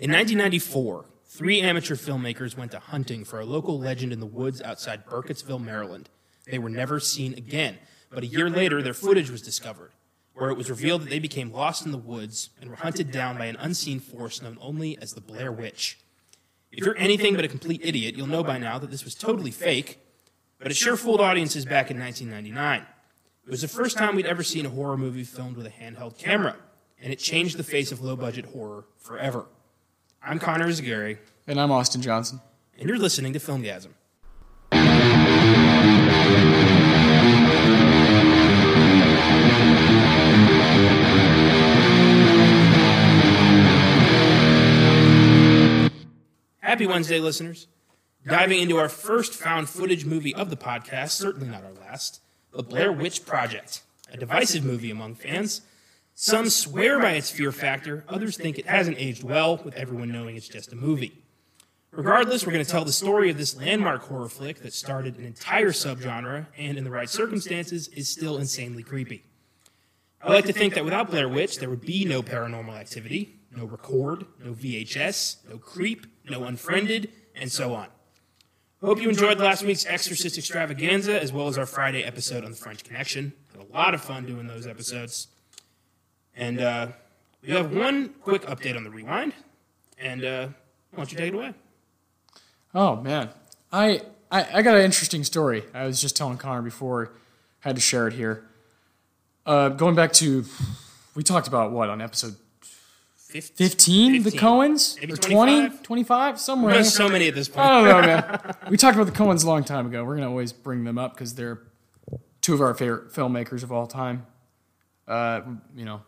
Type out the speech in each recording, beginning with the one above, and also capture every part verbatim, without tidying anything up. In nineteen ninety-four, three amateur filmmakers went to hunting for a local legend in the woods outside Burkittsville, Maryland. They were never seen again, but a year later their footage was discovered, where it was revealed that they became lost in the woods and were hunted down by an unseen force known only as the Blair Witch. If you're anything but a complete idiot, you'll know by now that this was totally fake, but it sure fooled audiences back in nineteen ninety-nine. It was the first time we'd ever seen a horror movie filmed with a handheld camera, and it changed the face of low-budget horror forever. I'm Connor Zagari. And I'm Austin Johnson. And you're listening to Filmgasm. Happy Wednesday, listeners. Diving into our first found footage movie of the podcast, certainly not our last, The Blair Witch Project, a divisive movie among fans. Some swear by its fear factor, others think it hasn't aged well, with everyone knowing it's just a movie. Regardless, we're going to tell the story of this landmark horror flick that started an entire subgenre and, in the right circumstances, is still insanely creepy. I like to think that without Blair Witch, there would be no Paranormal Activity, no Record, no V H S, no Creep, no Unfriended, and so on. Hope you enjoyed last week's Exorcist extravaganza, as well as our Friday episode on the French Connection. Had a lot of fun doing those episodes. And uh, we have one quick update on the Rewind, and uh, why don't you take it away? Oh, man. I, I, I got an interesting story. I was just telling Connor before I had to share it here. Uh, going back to, we talked about what on episode fifteen, fifteen, the Coens? Maybe or twenty, twenty-five, somewhere. There's so many at this point. I don't know, man. We talked about the Coens a long time ago. We're going to always bring them up because they're two of our favorite filmmakers of all time. Uh, you know,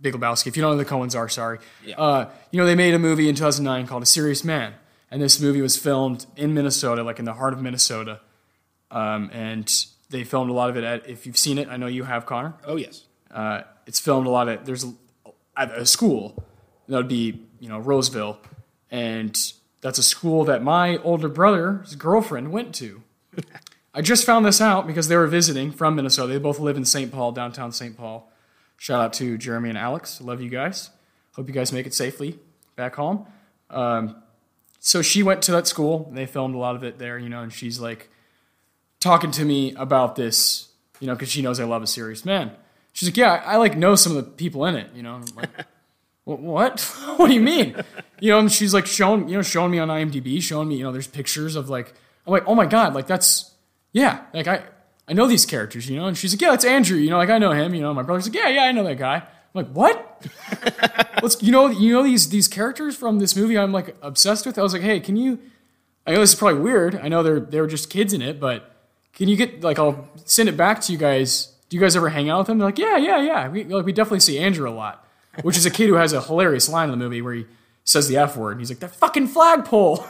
Big Lebowski. If you don't know who the Coens are, sorry. Yeah. Uh, you know, they made a movie in two thousand nine called A Serious Man. And this movie was filmed in Minnesota, like in the heart of Minnesota. Um, and they filmed a lot of it at, if you've seen it, I know you have, Connor. Oh, yes. Uh, it's filmed a lot at, there's a at a school, that would be, you know, Roseville, and that's a school that my older brother's girlfriend went to. I just found this out because they were visiting from Minnesota. They both live in Saint Paul, downtown Saint Paul. Shout out to Jeremy and Alex. Love you guys. Hope you guys make it safely back home. Um, so she went to that school, and they filmed a lot of it there, you know, and she's, like, talking to me about this, you know, because she knows I love A Serious Man. She's like, yeah, I, I, like, know some of the people in it, you know. And I'm like, what? What do you mean? You know, and she's, like, showing, you know, showing me on IMDb, showing me, you know, there's pictures of, like, I'm like, oh, my God, like, that's, yeah, like, I, I know these characters, you know. And she's like, yeah, that's Andrew, you know, like, I know him, you know. My brother's like, yeah, yeah, I know that guy. I'm like, what? Let's, you know, you know these these characters from this movie I'm, like, obsessed with? I was like, hey, can you, I know this is probably weird. I know they're, they were just kids in it, but can you get, like, I'll send it back to you guys. Do you guys ever hang out with him? They're like, yeah, yeah, yeah. We, like, we definitely see Andrew a lot, which is a kid who has a hilarious line in the movie where he says the F word, and he's like, that fucking flagpole.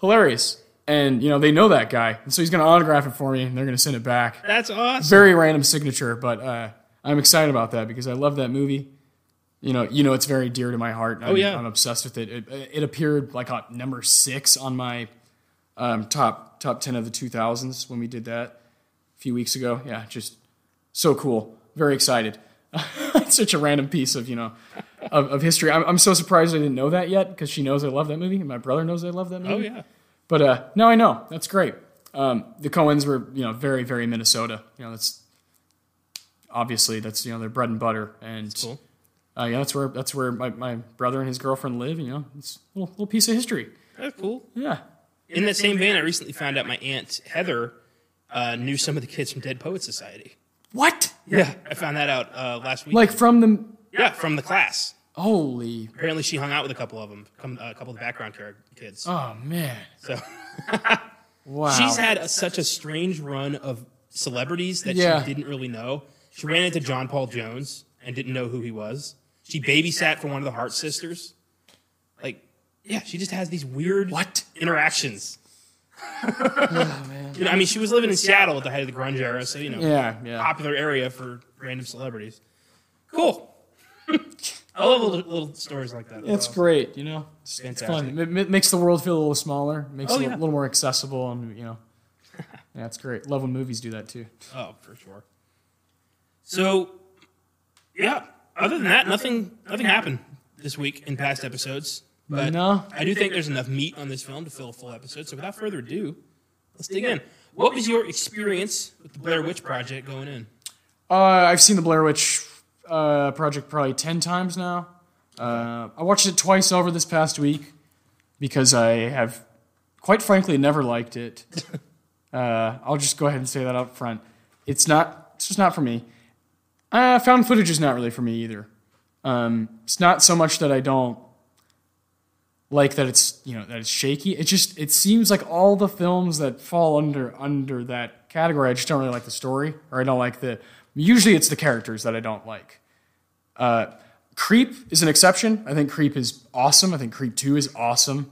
Hilarious. And, you know, they know that guy, and so he's going to autograph it for me, and they're going to send it back. That's awesome. Very random signature, but uh, I'm excited about that because I love that movie. You know, you know, it's very dear to my heart. And oh, I'm, yeah. I'm obsessed with it. It, it appeared, like, on number six on my um, top top ten of the two thousands when we did that. Few weeks ago. Yeah, just so cool. Very excited. It's such a random piece of, you know, of, of history. I'm, I'm so surprised I didn't know that yet because she knows I love that movie and my brother knows I love that movie. Oh, yeah. But uh, no, I know. That's great. Um, the Coens were, you know, very, very Minnesota. You know, that's obviously that's, you know, their bread and butter. And that's cool. Uh, yeah, that's where that's where my, my brother and his girlfriend live. You know, it's a little, little piece of history. That's cool. Yeah. In that same vein, I recently found out my aunt Heather Uh, knew some of the kids from Dead Poets Society. What? Yeah, I found that out uh, last week. Like from the... Yeah, from the class. Holy... Apparently she hung out with a couple of them, a couple of the background kids. Oh, man. So... Wow. She's had a, such a strange run of celebrities that yeah. she didn't really know. She ran into John Paul Jones and didn't know who he was. She babysat for one of the Hart sisters. Like, yeah, she just has these weird... What? ...interactions. Oh, man. You know, I mean, she was living in Seattle at the height of the grunge era, so, you know, yeah, yeah. Popular area for random celebrities. Cool. I love little, little stories like that. It's well. great, you know. It's, it's fun. It, it makes the world feel a little smaller. Makes oh, it yeah. a little more accessible, and, you know. Yeah, it's great. Love when movies do that, too. Oh, for sure. So, yeah, other than that, nothing, nothing happened this week in past episodes. But no. I do think there's enough meat on this film to fill a full episode. So without further ado, let's dig in. What was your experience with the Blair Witch Project going in? Uh, I've seen the Blair Witch uh, Project probably ten times now. Uh, I watched it twice over this past week because I have, quite frankly, never liked it. uh, I'll just go ahead and say that up front. It's not. It's just not for me. Uh, found footage is not really for me either. Um, it's not so much that I don't like that it's you know that it's shaky. It just it seems like all the films that fall under under that category, I just don't really like the story, or I don't like the. Usually, it's the characters that I don't like. Uh, Creep is an exception. I think Creep is awesome. I think Creep two is awesome.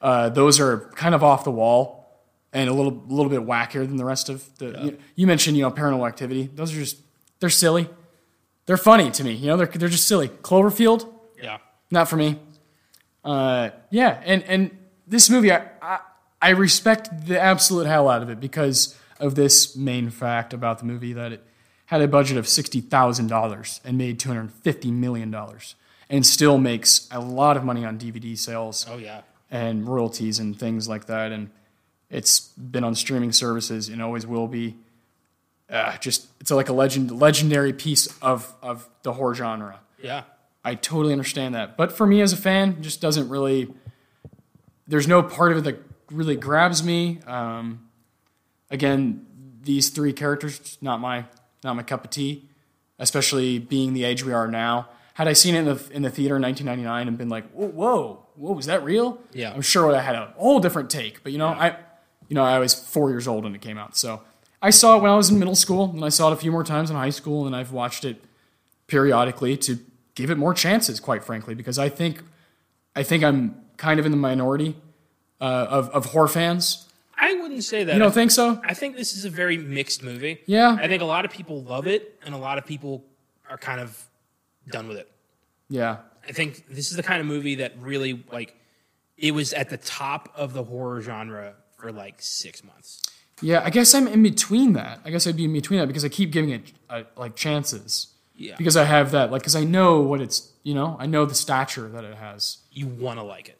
Uh, those are kind of off the wall and a little little bit wackier than the rest of the. Yeah. You, you mentioned you know Paranormal Activity. Those are just they're silly. They're funny to me. You know, they're they're just silly. Cloverfield? Yeah. Not for me. Uh, yeah, and, and this movie, I, I I respect the absolute hell out of it because of this main fact about the movie that it had a budget of sixty thousand dollars and made two hundred fifty million dollars and still makes a lot of money on D V D sales. Oh, yeah. And royalties and things like that. And it's been on streaming services and always will be. Uh, just it's like a legend, legendary piece of, of the horror genre. Yeah, I totally understand that. But for me as a fan, just doesn't really. There's no part of it that really grabs me. Um, again, these three characters, not my not my cup of tea, especially being the age we are now. Had I seen it in the in the theater in nineteen ninety-nine and been like, whoa, whoa, whoa, was that real? Yeah, I'm sure I had a whole different take. But you know, yeah. I, you know, I was four years old when it came out, so. I saw it when I was in middle school, and I saw it a few more times in high school, and I've watched it periodically to give it more chances, quite frankly, because I think I think I'm kind of in the minority uh, of, of horror fans. I wouldn't say that. You don't think so? I think this is a very mixed movie. Yeah. I think a lot of people love it, and a lot of people are kind of done with it. Yeah. I think this is the kind of movie that really, like, it was at the top of the horror genre for, like, six months. Yeah, I guess I'm in between that. I guess I'd be in between that because I keep giving it, uh, like, chances. Yeah. Because I have that, like, because I know what it's, you know, I know the stature that it has. You want to like it.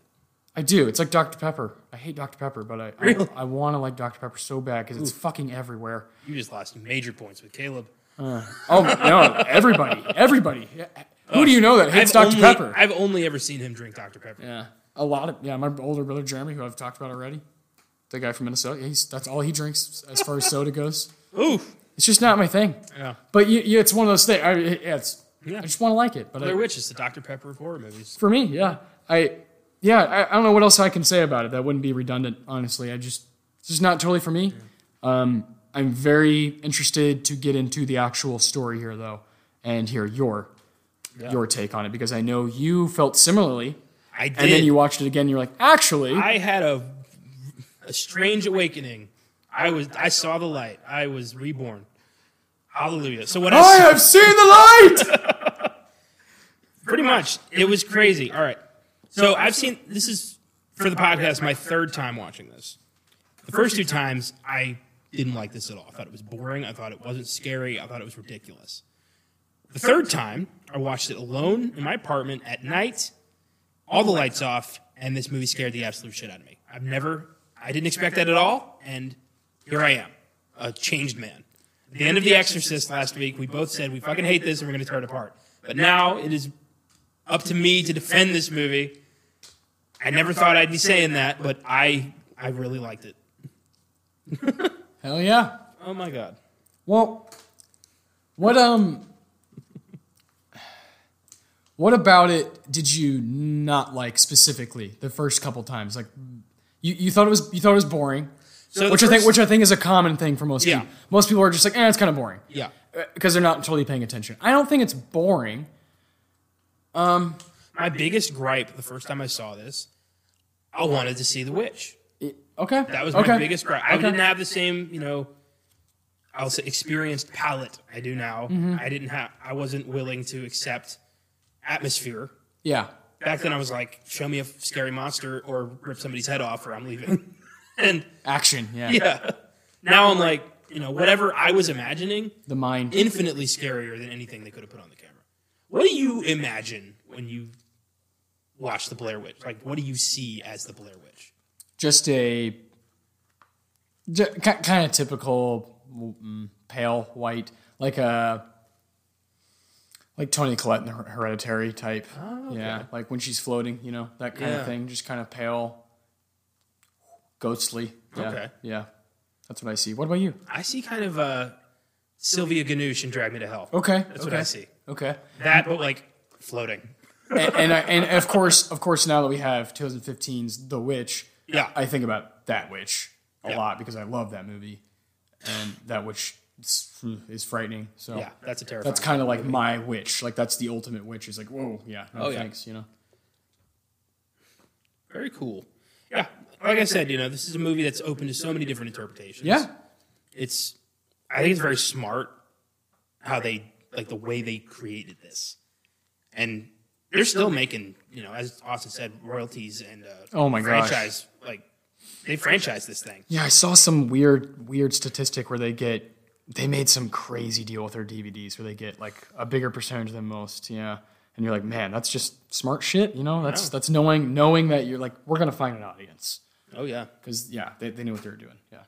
I do. It's like Doctor Pepper. I hate Doctor Pepper, but I really? I, I want to like Doctor Pepper so bad because it's fucking everywhere. You just lost major points with Caleb. Uh, oh, no, everybody. Everybody. Yeah. Who oh, do you know that hates I've Doctor Only, Pepper? I've only ever seen him drink Doctor Pepper. Yeah. A lot of, yeah, my older brother Jeremy, who I've talked about already. The guy from Minnesota, he's, that's all he drinks as far as soda goes. Oof. It's just not my thing. Yeah. But you, you, it's one of those things. I, yeah, it's, yeah. I just want to like it. But Blair Witch is the Doctor Pepper of horror movies. For me, yeah. I yeah, I, I don't know what else I can say about it that wouldn't be redundant, honestly. I just It's just not totally for me. Yeah. Um, I'm very interested to get into the actual story here, though, and hear your, yeah. your take on it, because I know you felt similarly. I did. And then you watched it again, and you're like, actually... I had a... A strange awakening. I was. I saw the light. I was reborn. Hallelujah. So what I, I saw, have seen the light. Pretty much, it was crazy. All right. So I've seen. This is for the podcast. My third time watching this. The first two times, I didn't like this at all. I thought it was boring. I thought it wasn't scary. I thought it was ridiculous. The third time, I watched it alone in my apartment at night, all the lights off, and this movie scared the absolute shit out of me. I've never. I didn't expect that at all, and here I am, a changed man. At the end of The Exorcist last week, we both said we fucking hate this and we're going to tear it apart. But now it is up to me to defend this movie. I never thought I'd be saying that, but I I really liked it. Hell yeah. Oh, my God. Well, what um, what about it did you not like specifically the first couple times? Like... You, you thought it was you thought it was boring, so which first, I think which I think is a common thing for most yeah. people. Most people are just like, eh, it's kind of boring. Yeah, because they're not totally paying attention. I don't think it's boring. Um, my biggest gripe the first time I saw this, I wanted to see The Witch. It, okay, that was my okay. biggest gripe. I okay. didn't have the same you know, I'll say experienced palette I do now. Mm-hmm. I didn't have. I wasn't willing to accept atmosphere. Yeah. Back then, I was like, show me a scary monster or rip somebody's head off or I'm leaving. and Action, yeah. Yeah. Now I'm like, you know, whatever I was imagining, the mind infinitely scarier than anything they could have put on the camera. What do you imagine when you watch The Blair Witch? Like, what do you see as The Blair Witch? Just a just kind of typical mm, pale white, like a like Toni Collette in the Hereditary type. Oh, okay. Yeah, like when she's floating, you know, that kind yeah. of thing. Just kind of pale, ghostly. Yeah. Okay, yeah, that's what I see. What about you? I see kind of uh, Sylvia Ganoush in Drag Me to Hell. Okay, that's okay. what I see. Okay, that but like floating. and, and, I, and of course, of course, now that we have twenty fifteen's The Witch, yeah, I think about That Witch a yeah. lot because I love that movie, and That Witch is, is frightening. So yeah, that's a terrifying. That's kind of like movie. My witch. Like that's the ultimate witch. Is like whoa, yeah, no oh, thanks, yeah. you know. Very cool. Yeah, like I said, you know, this is a movie that's open to so many different interpretations. Yeah, it's. I think it's very smart how they like the way they created this, and. They're still making, you know, as Austin said, royalties and uh, oh my franchise. Gosh. Like, they franchised this thing. Yeah, I saw some weird, weird statistic where they get, they made some crazy deal with their D V Ds where they get, like, a bigger percentage than most, yeah. And you're like, man, that's just smart shit, you know? That's yeah. that's knowing knowing that you're like, we're going to find an audience. Oh, yeah. Because, yeah, they, they knew what they were doing, yeah.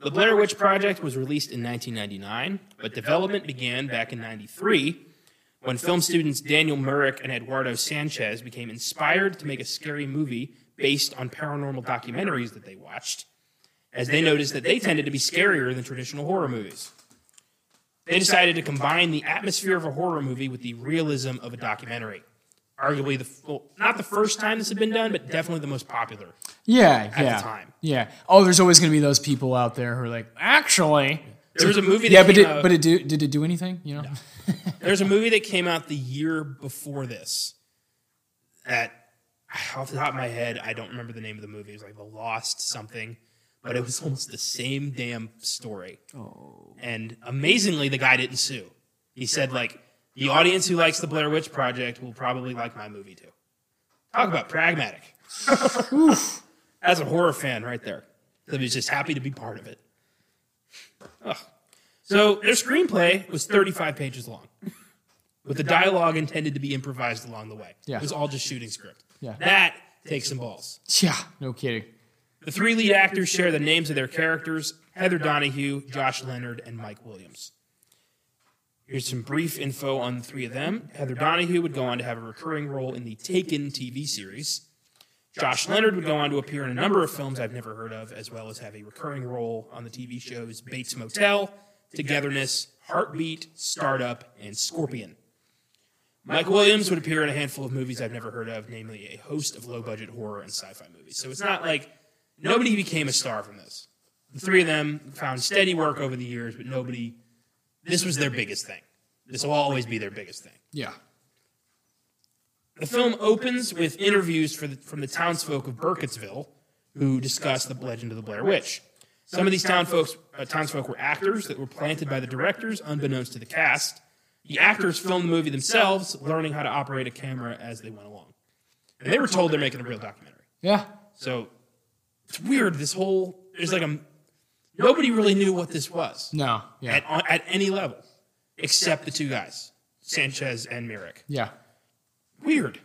The Blair Witch Project was released in nineteen ninety-nine, but development began back in ninety-three, when film students Daniel Myrick and Eduardo Sanchez became inspired to make a scary movie based on paranormal documentaries that they watched, as they noticed that they tended to be scarier than traditional horror movies. They decided to combine the atmosphere of a horror movie with the realism of a documentary. Arguably, the well, not the first time this had been done, but definitely the most popular yeah, at yeah, the time. Yeah. Oh, there's always going to be those people out there who are like, actually... There was a movie that yeah, but came did, out, but it do, did it do anything? You know, no. There's a movie that came out the year before this. That off the top of my head, I don't remember the name of the movie. It was like The Lost something, but it was almost the same damn story. Oh. And amazingly, the guy didn't sue. He said like the audience who likes the Blair Witch Project will probably like my movie too. Talk about pragmatic. As a horror fan, right there, he was just happy to be part of it. Ugh. So their screenplay was thirty-five pages long, with the dialogue intended to be improvised along the way. Yeah. It was all just shooting script. Yeah. That takes some balls. Yeah, no kidding. The three lead actors share the names of their characters, Heather Donahue, Josh Leonard, and Mike Williams. Here's some brief info on the three of them. Heather Donahue would go on to have a recurring role in the Taken T V series. Josh Leonard would go on to appear in a number of films I've never heard of, as well as have a recurring role on the T V shows Bates Motel, Togetherness, Heartbeat, Startup, and Scorpion. Mike Williams would appear in a handful of movies I've never heard of, namely a host of low-budget horror and sci-fi movies. So it's not like nobody became a star from this. The three of them found steady work over the years, but nobody... This was their biggest thing. This will always be their biggest thing. Yeah. The film opens with interviews for the, from the townsfolk of Burkittsville, who discuss the legend of the Blair Witch. Some of these townfolk, uh, townsfolk were actors that were planted by the directors, unbeknownst to the cast. The actors filmed the movie themselves, learning how to operate a camera as they went along. And they were told they're making a real documentary. Yeah. So it's weird. This whole there's like a nobody really knew what this was. No. Yeah. At, on, at any level, except the two guys, Sanchez and Myrick. Yeah. Weird.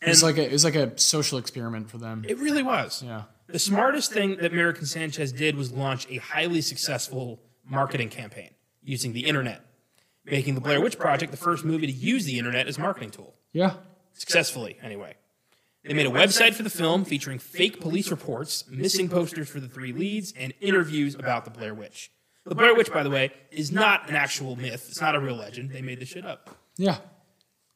And it was like a it was like a social experiment for them. It really was. Yeah. The smartest thing that Myrick and Sanchez did was launch a highly successful marketing campaign using the internet, making the Blair Witch Project the first movie to use the internet as a marketing tool. Yeah. Successfully, anyway. They made a website for the film featuring fake police reports, missing posters for the three leads, and interviews about the Blair Witch. The Blair Witch, by the way, is not an actual myth. It's not a real legend. They made this shit up. Yeah.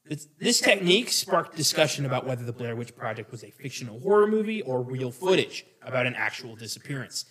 It's, this technique sparked discussion about whether the Blair Witch Project was a fictional horror movie or real footage about an actual disappearance.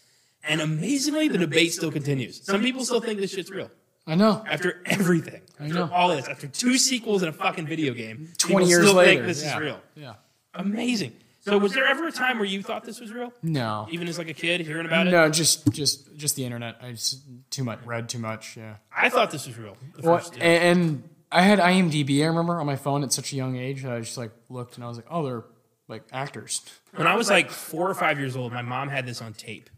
And amazingly, the debate still continues. Some people still think this shit's real. I know. After everything. I know. After all this. After two sequels and a fucking video game. twenty years still later. Think this yeah. is real. Yeah. Amazing. So was there ever a time where you thought this was real? No. Even as like a kid hearing about it? No, just just just the internet. I just too much, read too much, yeah. I thought this was real. Well, first, yeah. and... I had I M D B, I remember, on my phone at such a young age. I just like looked and I was like, oh, they're like actors. When I was like four or five years old, my mom had this on tape.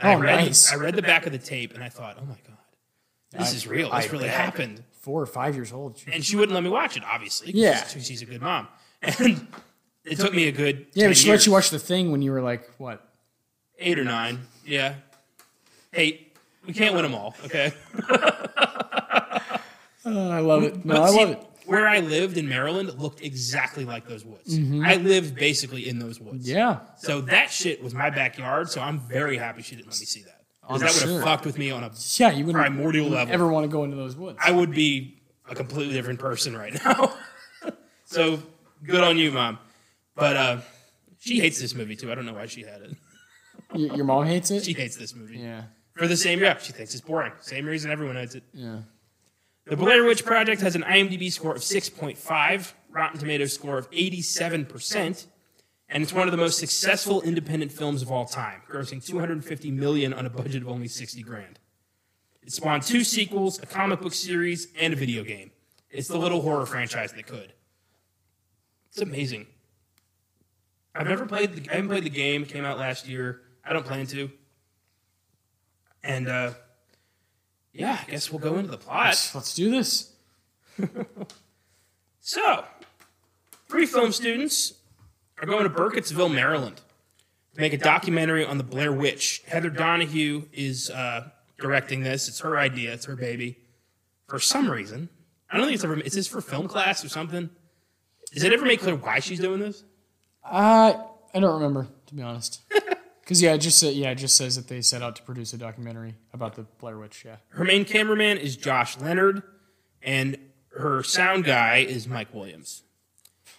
And oh, I read, nice. I read the back of the tape and I thought, oh my God, this I, is real. This I really bet. happened. four or five years old. She and she wouldn't let me watch it, obviously. Yeah. She's, she's a good mom. And it took me a good Yeah, but she years. let you watch The Thing when you were like, what? Eight or nine. Yeah. Eight. We can't win them all, okay? Oh, I love it. No, I love it. Where I lived in Maryland looked exactly like those woods. Mm-hmm. I lived basically in those woods. Yeah. So that shit was my backyard, so I'm very happy she didn't let me see that. Because that sure. would have fucked with me on a yeah, you wouldn't, primordial you wouldn't level. Ever want to go into those woods. I would be a completely different person right now. So good on you, Mom. But uh, she hates this movie, too. I don't know why she had it. Your, your mom hates it? She hates this movie. Yeah. For the same reason. She thinks it's boring. Same reason everyone hates it. Yeah. The Blair Witch Project has an IMDb score of six point five, Rotten Tomatoes score of eighty-seven percent, and it's one of the most successful independent films of all time, grossing two hundred fifty million dollars on a budget of only sixty grand. It spawned two sequels, a comic book series, and a video game. It's the little horror franchise that could. It's amazing. I've never played the, I haven't played the game. It came out last year. I don't plan to. And, uh... yeah, I guess we'll go into the plot. Let's, let's do this. So, three film students are going to Burkittsville, Maryland to make a documentary on the Blair Witch. Heather Donahue is uh, directing this. It's her idea. It's her baby. For some reason. I don't think it's ever... Is this for film class or something? Is it ever made clear why she's doing this? Uh, I don't remember, to be honest. Because, yeah, yeah, it just says that they set out to produce a documentary about the Blair Witch, yeah. Her main cameraman is Josh Leonard, and her sound guy is Mike Williams.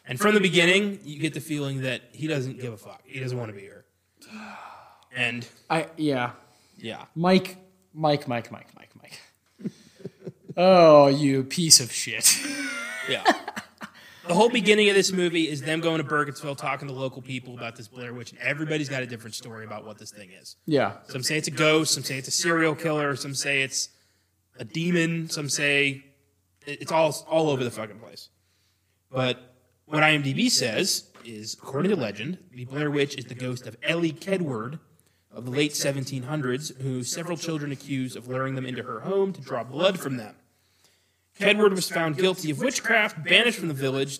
And from the beginning, you get the feeling that he doesn't give a fuck. He doesn't want to be here. And... I Yeah. Yeah. Mike, Mike, Mike, Mike, Mike, Mike. Oh, you piece of shit. Yeah. The whole beginning of this movie is them going to Burkittsville, talking to local people about this Blair Witch, and everybody's got a different story about what this thing is. Yeah. Some say it's a ghost, some say it's a serial killer, some say it's a demon, some say it's all all over the fucking place. But what IMDb says is, according to legend, the Blair Witch is the ghost of Ellie Kedward of the late seventeen hundreds, who several children accused of luring them into her home to draw blood from them. Kedward was found guilty of witchcraft, banished from the village,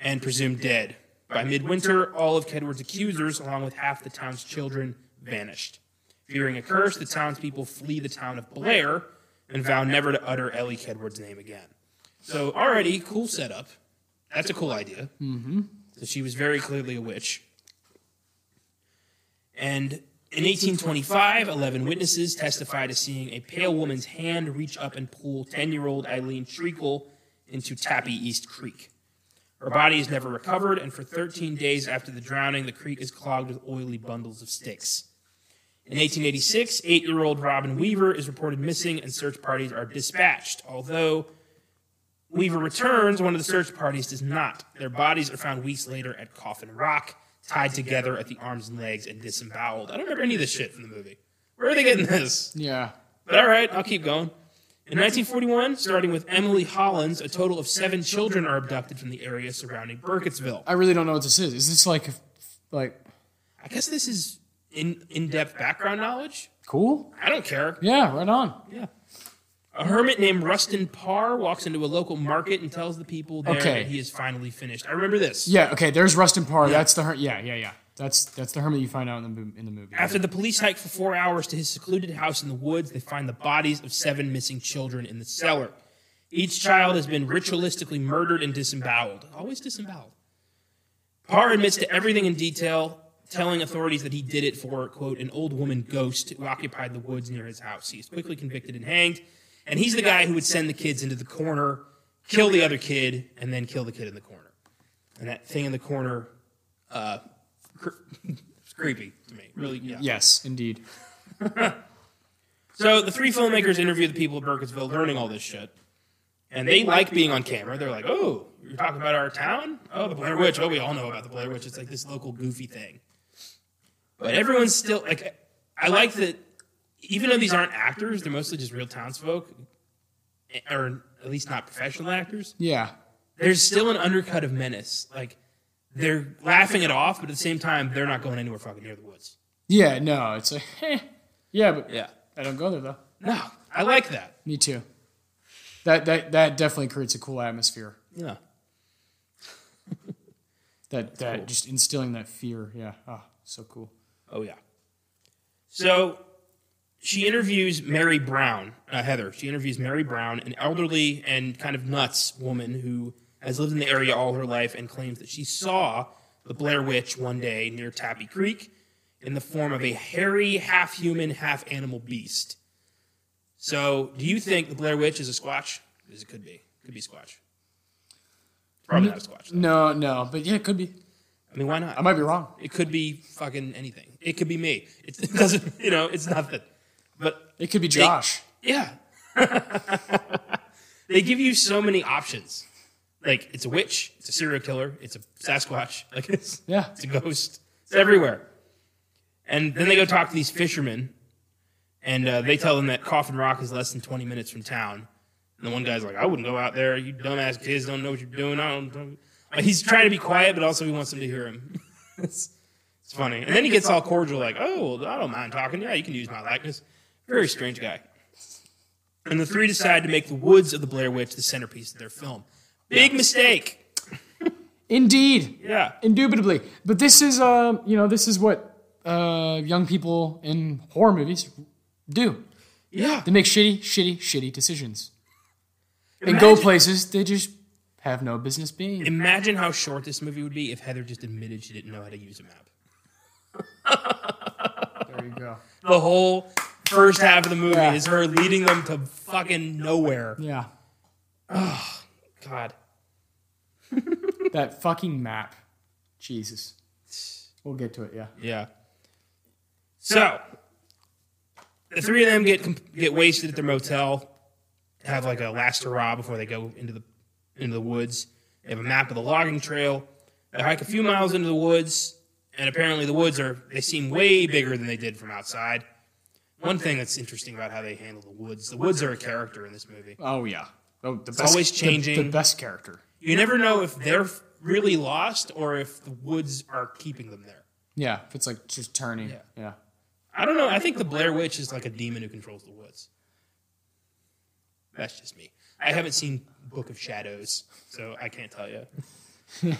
and presumed dead. By midwinter, all of Kedward's accusers, along with half the town's children, vanished. Fearing a curse, the townspeople flee the town of Blair and vow never to utter Ellie Kedward's name again. So already, cool setup. That's a cool idea. Mm-hmm. So she was very clearly a witch. And... in eighteen twenty-five, eleven witnesses testified to seeing a pale woman's hand reach up and pull ten-year-old Eileen Treacle into Tappy East Creek. Her body is never recovered, and for thirteen days after the drowning, the creek is clogged with oily bundles of sticks. In eighteen eighty-six, eight-year-old Robin Weaver is reported missing, and search parties are dispatched. Although Weaver returns, one of the search parties does not. Their bodies are found weeks later at Coffin Rock, tied together at the arms and legs and disemboweled. I don't remember any of this shit from the movie. Where are they getting this? Yeah. But all right, I'll keep going. In nineteen forty-one, starting with Emily Hollins, a total of seven children are abducted from the area surrounding Burkittsville. I really don't know what this is. Is this like... like? I guess this is in, in-depth background knowledge. Cool. I don't care. Yeah, right on. Yeah. A hermit named Rustin Parr walks into a local market and tells the people there okay. that he is finally finished. I remember this. Yeah, okay, there's Rustin Parr. Yeah. That's the her- yeah, yeah, yeah. That's that's the hermit you find out in the in the movie. After the police hike for four hours to his secluded house in the woods, they find the bodies of seven missing children in the cellar. Each child has been ritualistically murdered and disemboweled. Always disemboweled. Parr admits to everything in detail, telling authorities that he did it for, quote, an old woman ghost who occupied the woods near his house. He is quickly convicted and hanged. And he's the guy who would send the kids into the corner, kill the other kid, and then kill the kid in the corner. And that thing in the corner, uh, cre- it's creepy to me. Really, yeah. Yes, indeed. So the three filmmakers interview the people of Burkittsville learning all this shit. And they like being on camera. They're like, oh, you're talking about our town? Oh, the Blair Witch. Oh, we all know about the Blair Witch. It's like this local goofy thing. But everyone's still, like, I like that. Even though these aren't actors, they're mostly just real townsfolk, or at least not professional actors. Yeah. There's still an undercut of menace. Like, they're laughing it off, but at the same time, they're not going anywhere fucking near the woods. Yeah, no, it's like, eh. Yeah, but yeah. I don't go there, though. No, I like that. Me too. that that that definitely creates a cool atmosphere. Yeah. that that cool. Just instilling that fear. Yeah. Oh, so cool. Oh yeah. So she interviews Mary Brown, uh, Heather. She interviews Mary Brown, an elderly and kind of nuts woman who has lived in the area all her life and claims that she saw the Blair Witch one day near Tappy Creek in the form of a hairy, half-human, half-animal beast. So do you think the Blair Witch is a Squatch? Because it could be. It could be Squatch. Probably not a Squatch, though. No, no. But yeah, it could be. I mean, why not? I might be wrong. It could be fucking anything. It could be me. It doesn't, you know, it's nothing. But it could be Josh. They, yeah. They give you so many options. Like, it's a witch, it's a serial killer, it's a Sasquatch, like it's, yeah. It's a ghost. It's everywhere. And then they go talk to these fishermen, and uh, they tell them that Coffin Rock is less than twenty minutes from town. And the one guy's like, I wouldn't go out there. You dumbass kids don't know what you're doing. I don't, don't. Like, he's trying to be quiet, but also he wants them to hear him. it's, it's funny. And then he gets all cordial, like, oh, well, I don't mind talking. Yeah, you can use my likeness. Very strange guy. And the three decide to make the woods of the Blair Witch the centerpiece of their film. Big mistake. Indeed. Yeah. Indubitably. But this is, uh, you know, this is what uh, young people in horror movies do. Yeah. They make shitty, shitty, shitty decisions. Imagine. And go places they just have no business being. Imagine how short this movie would be if Heather just admitted she didn't know how to use a map. There you go. The whole first half of the movie yeah. is her leading them to fucking nowhere. Yeah. Ugh. God. That fucking map. Jesus. We'll get to it, yeah. Yeah. So, the three of them get get wasted at their motel, have like a last hurrah before they go into the into the woods. They have a map of the logging trail. They hike a few miles into the woods, and apparently the woods are, they seem way bigger than they did from outside. One thing that's interesting about how they handle the woods, the woods are a character in this movie. Oh, yeah. Oh, the it's best, always changing. The, the best character. You never know if they're really lost or if the woods are keeping them there. Yeah, if it's like just turning. Yeah. yeah. I don't know. I think the Blair Witch is like a demon who controls the woods. That's just me. I haven't seen Book of Shadows, so I can't tell you.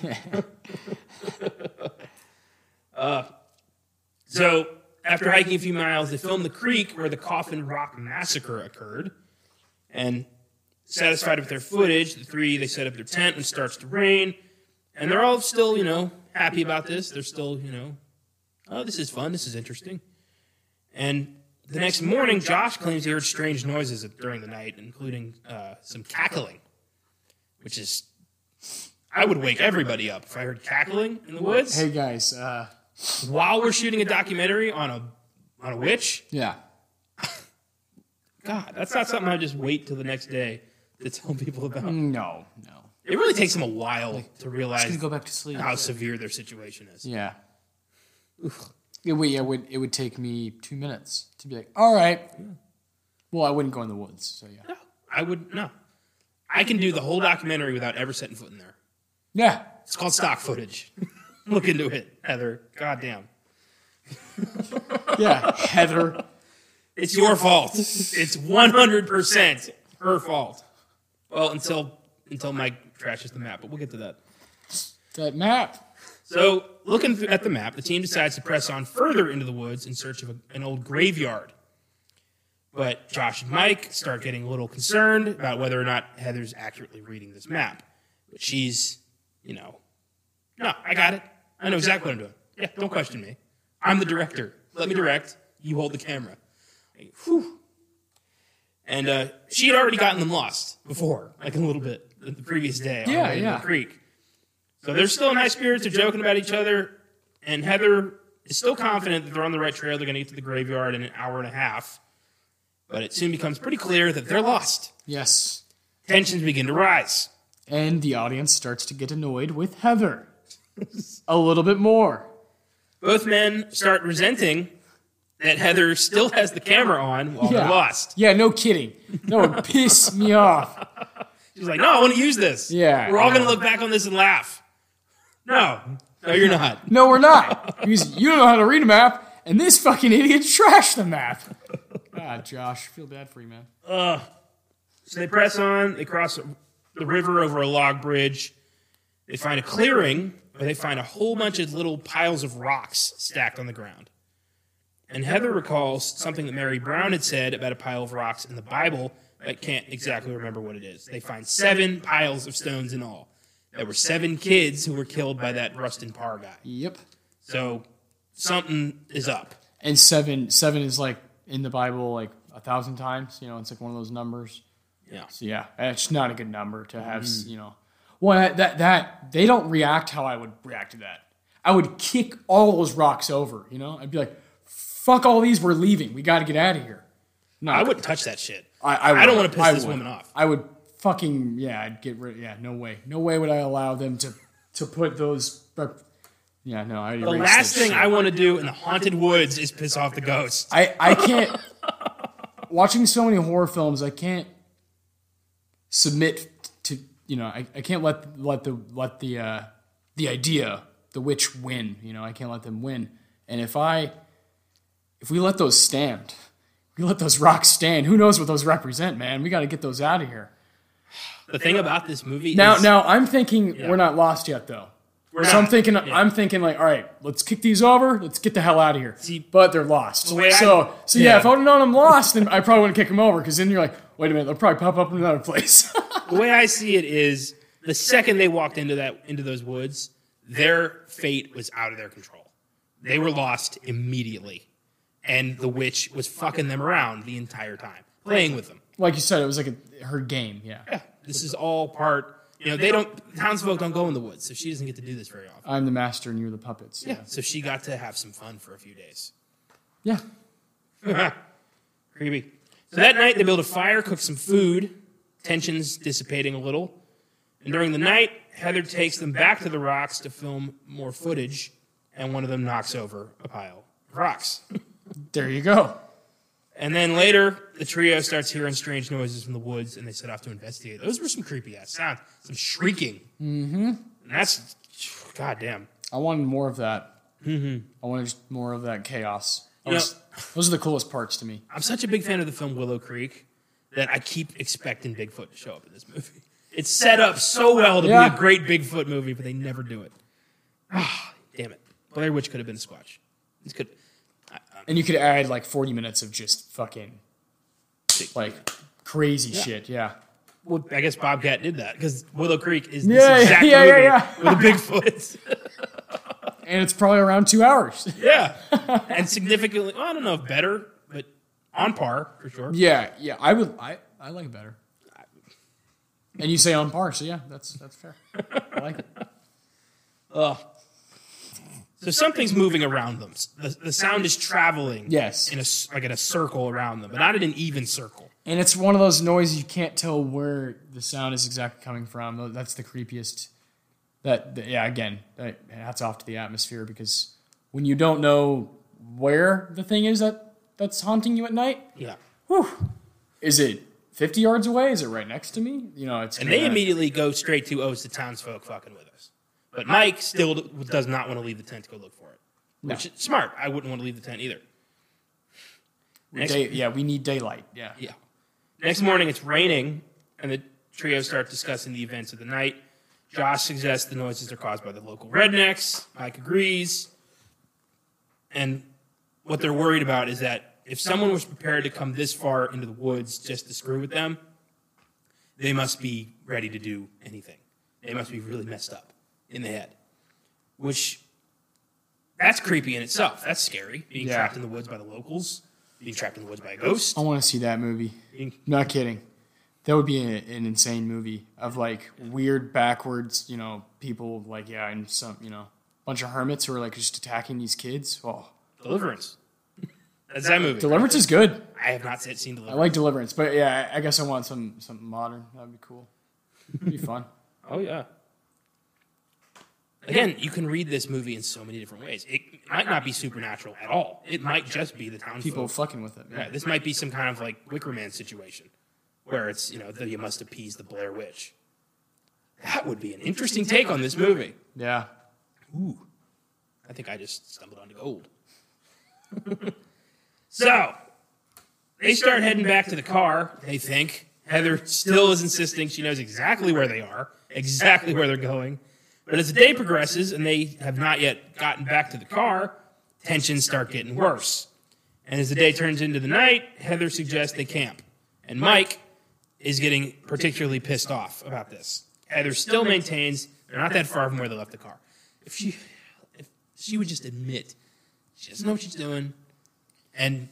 uh, so after hiking a few miles, they filmed the creek where the Coffin Rock Massacre occurred. And... satisfied with their footage, the three, they set up their tent and it starts to rain. And they're all still, you know, happy about this. They're still, you know, oh, this is fun. This is interesting. And the next morning, Josh claims he heard strange noises during the night, including uh, some cackling, which is, I would wake everybody up if I heard cackling in the woods. Hey, guys. Uh... While we're shooting a documentary on a on a witch? Yeah. God, that's not something I just wait till the next day to tell people about. No, no. It really takes them a while like, to realize go back to sleep. how severe their situation is. Yeah. Oof. It would, yeah, it would, it would take me two minutes to be like, all right. Yeah. Well, I wouldn't go in the woods, so yeah. No, I would, no. I can do the whole documentary without ever setting foot in there. Yeah. It's called stock footage. Look into it, Heather. Goddamn. Yeah, Heather. It's your fault. It's one hundred percent her fault. Well, until until Mike trashes the map, but we'll get to that. That map. So, looking at the map, the team decides to press on further into the woods in search of a, an old graveyard. But Josh and Mike start getting a little concerned about whether or not Heather's accurately reading this map. But she's, you know, no, I got it. I know exactly what I'm doing. Yeah, don't question me. I'm the director. Let me direct. You hold the camera. Whew. And uh, she had already gotten them lost before, like a little bit the previous day on yeah, the, yeah. the creek. So they're still in high spirits, they're joking about each other, and Heather is still confident that they're on the right trail, they're going to get to the graveyard in an hour and a half. But it soon becomes pretty clear that they're lost. Yes. Tensions begin to rise. And the audience starts to get annoyed with Heather. A little bit more. Both men start resenting... that Heather still has the camera on while yeah. they're lost. Yeah, no kidding. No, it pissed me off. She's like, no, I want to use this. Yeah. We're all going to look back on this and laugh. No. No, you're not. No, we're not. Because you don't know how to read a map, and this fucking idiot trashed the map. God, Josh, I feel bad for you, man. Uh, So they press on. They cross the river over a log bridge. They find a clearing, but they find a whole bunch of little piles of rocks stacked on the ground. And Heather recalls something that Mary Brown had said about a pile of rocks in the Bible, but can't exactly remember what it is. They find seven piles of stones in all. There were seven kids who were killed by that Rustin Parr guy. Yep. So something is up. And seven seven is like in the Bible like a thousand times. You know, it's like one of those numbers. Yeah. So yeah, it's not a good number to have, mm-hmm. you know. Well, that that they don't react how I would react to that. I would kick all those rocks over, you know? I'd be like, fuck all these, we're leaving. We got to get out of here. No, I wouldn't touch that shit. I I, would, I don't want to piss I this would. woman off. I would fucking, yeah, I'd get rid yeah, no way. No way would I allow them to, to put those, uh, yeah, no. I the last thing shit. I want to do in the haunted woods is piss off the ghosts. I, I can't, watching so many horror films, I can't submit to, you know, I, I can't let let the let the uh, the idea, the witch win, you know, I can't let them win. And if I if we let those stand, if we let those rocks stand, who knows what those represent, man. We gotta get those out of here. The thing about this movie now, is now I'm thinking yeah. we're not lost yet though. We're so not, I'm thinking yeah. I'm thinking like, all right, let's kick these over, let's get the hell out of here. See, but they're lost. The so I, so yeah, yeah if I would have known I'm lost, then I probably wouldn't kick them over, because then you're like, wait a minute, they'll probably pop up in another place. The way I see it is, the second they walked into that into those woods, their fate was out of their control. They were lost immediately, and the witch was fucking them around the entire time, playing with them. Like you said, it was like a, her game. Yeah. Yeah. This is all part. You know, they don't. Townsfolk don't go in the woods, so she doesn't get to do this very often. I'm the master, and you're the puppets. Yeah. yeah. So she got to have some fun for a few days. Yeah. Creepy. So that night, they build a fire, cook some food, tensions dissipating a little. And during the night, Heather takes them back to the rocks to film more footage, and one of them knocks over a pile of rocks. There you go. And then later, the trio starts hearing strange noises from the woods, and they set off to investigate. Those were some creepy-ass sounds, some shrieking. Mm-hmm. And that's, goddamn. I wanted more of that. Mm-hmm. I wanted more of that chaos. You know, those are the coolest parts to me. I'm such a big fan of the film Willow Creek that I keep expecting Bigfoot to show up in this movie. It's set up so well to yeah. be a great Bigfoot movie, but they never do it. Ah, damn it. Blair Witch could have been a squatch. This could, uh, and you could add like forty minutes of just fucking like crazy yeah. shit, yeah. Well, I guess Bobcat did that, because Willow Creek is this yeah, exact yeah, movie yeah, yeah. with a Bigfoot. And it's probably around two hours. Yeah. And significantly, well, I don't know if better, but on par for sure. Yeah, yeah. I would I, I like better. And you say on par, so yeah, that's that's fair. I like it. Uh, so something's moving around them. The, the sound is traveling. Yes. In a, like in a circle around them, but not in an even circle. And it's one of those noises you can't tell where the sound is exactly coming from. That's the creepiest. That, that yeah, again, that, hats off to the atmosphere, because when you don't know where the thing is that, that's haunting you at night, yeah, whew, is it fifty yards away? Is it right next to me? You know, it's and kinda, they immediately go straight to oh, it's the townsfolk fucking with us. But Mike still does not want to leave the tent to go look for it. No. Which is smart. I wouldn't want to leave the tent either. Next, Day, yeah, we need daylight. Yeah, yeah. Next morning, it's raining, and the trio start discussing the events of the night. Josh suggests the noises are caused by the local rednecks. Mike agrees. And what they're worried about is that if someone was prepared to come this far into the woods just to screw with them, they must be ready to do anything. They must be really messed up in the head. Which, that's creepy in itself. That's scary. Being yeah. trapped in the woods by the locals. Being trapped in the woods by a ghost. I want to see that movie. Not kidding. That would be a, an insane movie of like yeah. weird backwards, you know, people like, yeah, and some, you know, bunch of hermits who are like just attacking these kids. Oh. Deliverance. That's that movie. Deliverance is good. I have not seen Deliverance. I like Deliverance, but yeah, I guess I want some something modern. That would be cool. It'd be fun. Oh, yeah. Again, you can read this movie in so many different ways. It might not be supernatural at all. It might just be the town people folk. fucking with it. Yeah. yeah, this might be some kind of like Wicker Man situation. Where it's, you know, the, you must appease the Blair Witch. That would be an interesting take on this movie. Yeah. Ooh. I think I just stumbled onto gold. So, they start heading back to the car, they think. Heather still is insisting she knows exactly where they are, exactly where they're going. But as the day progresses and they have not yet gotten back to the car, tensions start getting worse. And as the day turns into the night, Heather suggests they camp. And Mike is getting particularly pissed off about this. Heather still maintains they're not that far from where they left the car. If she, if she would just admit she doesn't know what she's doing, and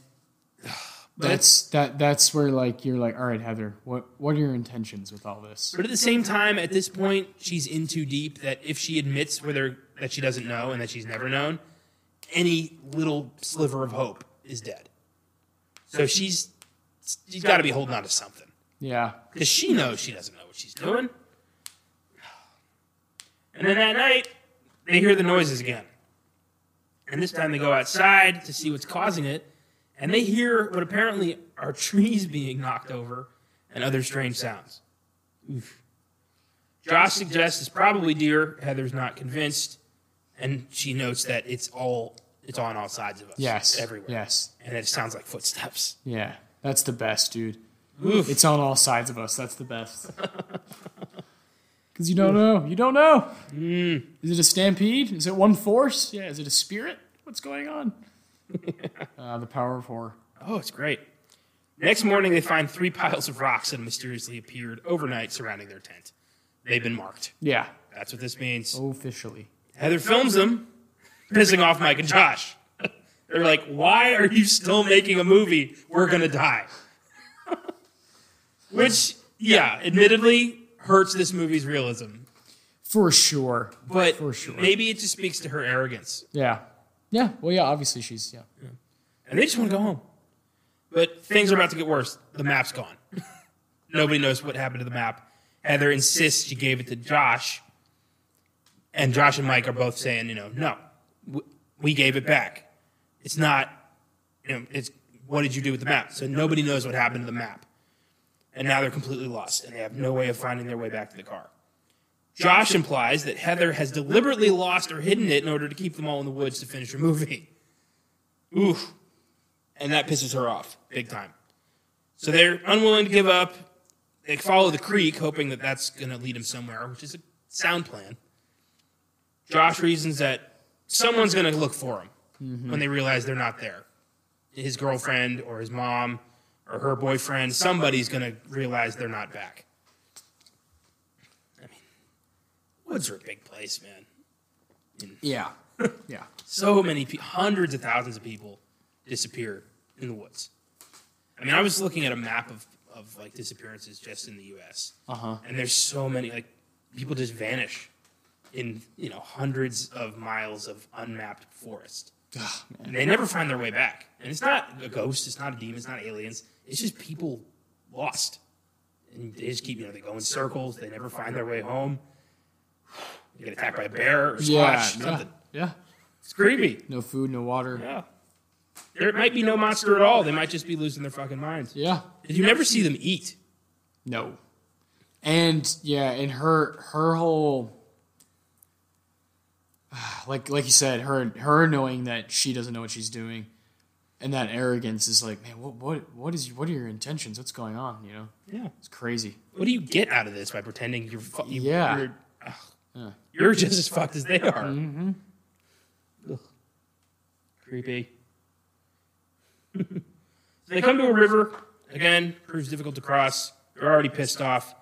But that's that. That's where like you're like, all right, Heather, what what are your intentions with all this? But at the same time, at this point, she's in too deep that if she admits whether that she doesn't know and that she's never known, any little sliver of hope is dead. So she's she's got to be holding on to something. Yeah, because she knows she doesn't know what she's doing. And then that night, they hear the noises again, and this time they go outside to see what's causing it. And they hear what apparently are trees being knocked over and other strange sounds. Oof. Josh suggests it's probably deer. Heather's not convinced. And she notes that it's all it's on all sides of us. Yes. It's everywhere. Yes. And it sounds like footsteps. Yeah. That's the best, dude. Oof. It's on all sides of us. That's the best. Because you don't Oof. know. You don't know. Mm. Is it a stampede? Is it one force? Yeah. Is it a spirit? What's going on? uh, the power of horror. Oh, it's great. Next morning, they find three piles of rocks that mysteriously appeared overnight surrounding their tent. They've been marked. Yeah. That's what this means. Officially. Heather films them, pissing off Mike and Josh. They're like, why are you still making a movie? We're going to die. Which, yeah, admittedly hurts this movie's realism. For sure. But For sure. maybe it just speaks to her arrogance. Yeah. Yeah, well, yeah, obviously she's, yeah. yeah. And they just want to go home. But things are about to get worse. The map's gone. Nobody knows what happened to the map. Heather insists she gave it to Josh. And Josh and Mike are both saying, you know, no, we gave it back. It's not, you know, it's what did you do with the map? So nobody knows what happened to the map. And now they're completely lost, and they have no way of finding their way back to the car. Josh implies that Heather has deliberately lost or hidden it in order to keep them all in the woods to finish her movie. Ooh. And that pisses her off big time. So they're unwilling to give up. They follow the creek, hoping that that's going to lead them somewhere, which is a sound plan. Josh reasons that someone's going to look for him mm-hmm. when they realize they're not there. His girlfriend or his mom or her boyfriend, somebody's going to realize they're not back. Woods are a big place, man. And yeah. Yeah. So many people, hundreds of thousands of people disappear in the woods. I mean, I was looking at a map of, of like, disappearances just in the U S Uh-huh. And there's so many, like, people just vanish in, you know, hundreds of miles of unmapped forest. Oh, man. And they never find their way back. And it's not a ghost, it's not a demon, it's not aliens. It's just people lost. And they just keep, you know, they go in circles, they never find their way home. You get attacked by a bear or squash, yeah, something. Yeah, yeah. It's creepy. No food, no water. Yeah. There might be no monster at all. They might just be losing their fucking minds. Yeah. You never see them eat. No. And, yeah, and her her whole... Like like you said, her her knowing that she doesn't know what she's doing and that arrogance is like, man, what what what is what are your intentions? What's going on, you know? Yeah. It's crazy. What do you get out of this by pretending you're... You, yeah. You're, Huh. You're just as fucked as they are. Mm-hmm. Ugh. Creepy. So they come to a river. Again, proves difficult to cross. They're already pissed off.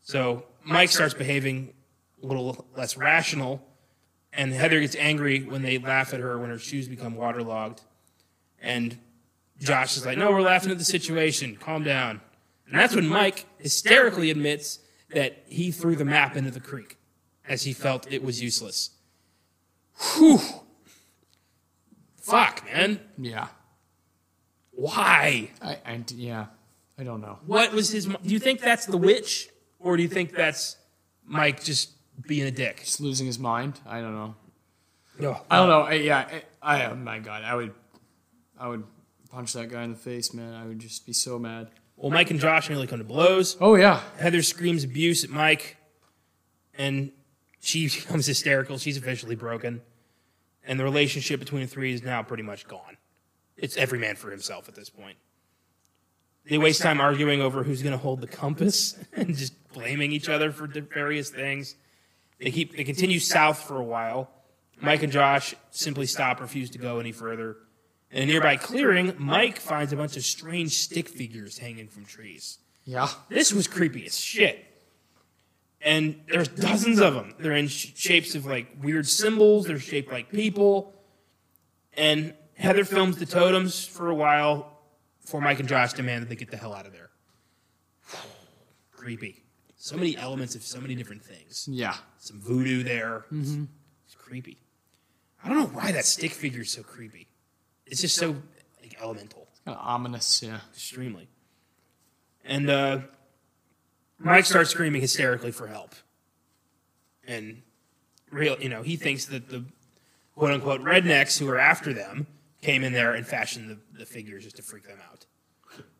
So Mike starts behaving a little less rational, and Heather gets angry when they laugh at her when her shoes become waterlogged. And Josh is like, no, we're laughing at the situation. Calm down. And that's when Mike hysterically admits that he threw the map into the creek, as he felt it was useless. Whew. Fuck, man. Yeah. Why? I, I yeah. I don't know. What was his... Do you think that's the witch? Or do you think that's Mike just being a dick? Just losing his mind? I don't know. No. I don't know. I, yeah. I, I, oh, my God. I would... I would punch that guy in the face, man. I would just be so mad. Well, Mike and Josh nearly come to blows. Oh, yeah. Heather screams abuse at Mike. And... she becomes hysterical. She's officially broken. And the relationship between the three is now pretty much gone. It's every man for himself at this point. They waste time arguing over who's going to hold the compass and just blaming each other for various things. They keep they continue south for a while. Mike and Josh simply stop, refuse to go any further. In a nearby clearing, Mike finds a bunch of strange stick figures hanging from trees. Yeah. This was creepy as shit. And there's dozens of them. They're in sh- shapes of, like, weird symbols. They're shaped like people. And Heather films the totems for a while before Mike and Josh demand that they get the hell out of there. Creepy. So many elements of so many different things. Yeah. Some voodoo there. Mm-hmm. It's creepy. I don't know why that stick figure is so creepy. It's just so, like, elemental. It's kind of ominous, yeah. Extremely. And uh, Mike starts screaming hysterically for help. And, real, you know, he thinks that the quote-unquote rednecks who are after them came in there and fashioned the, the figures just to freak them out.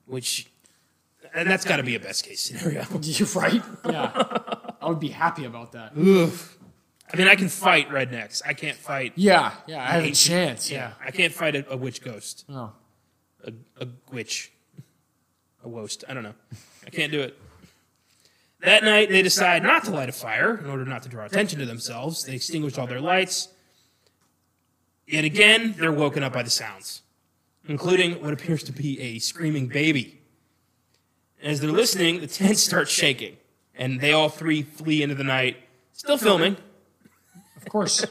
Which, and that's got to be a best-case scenario. You're right. Yeah. I would be happy about that. Oof. I mean, I can fight rednecks. I can't fight. Yeah, yeah, I have a chance. Yeah, yeah. I can't fight a, a witch ghost. Oh, a, a witch, a ghost. I don't know. I can't do it. That night, they decide not to light a fire in order not to draw attention to themselves. They extinguish all their lights. Yet again, they're woken up by the sounds, including what appears to be a screaming baby. As they're listening, the tent starts shaking, and they all three flee into the night, still filming. Of course.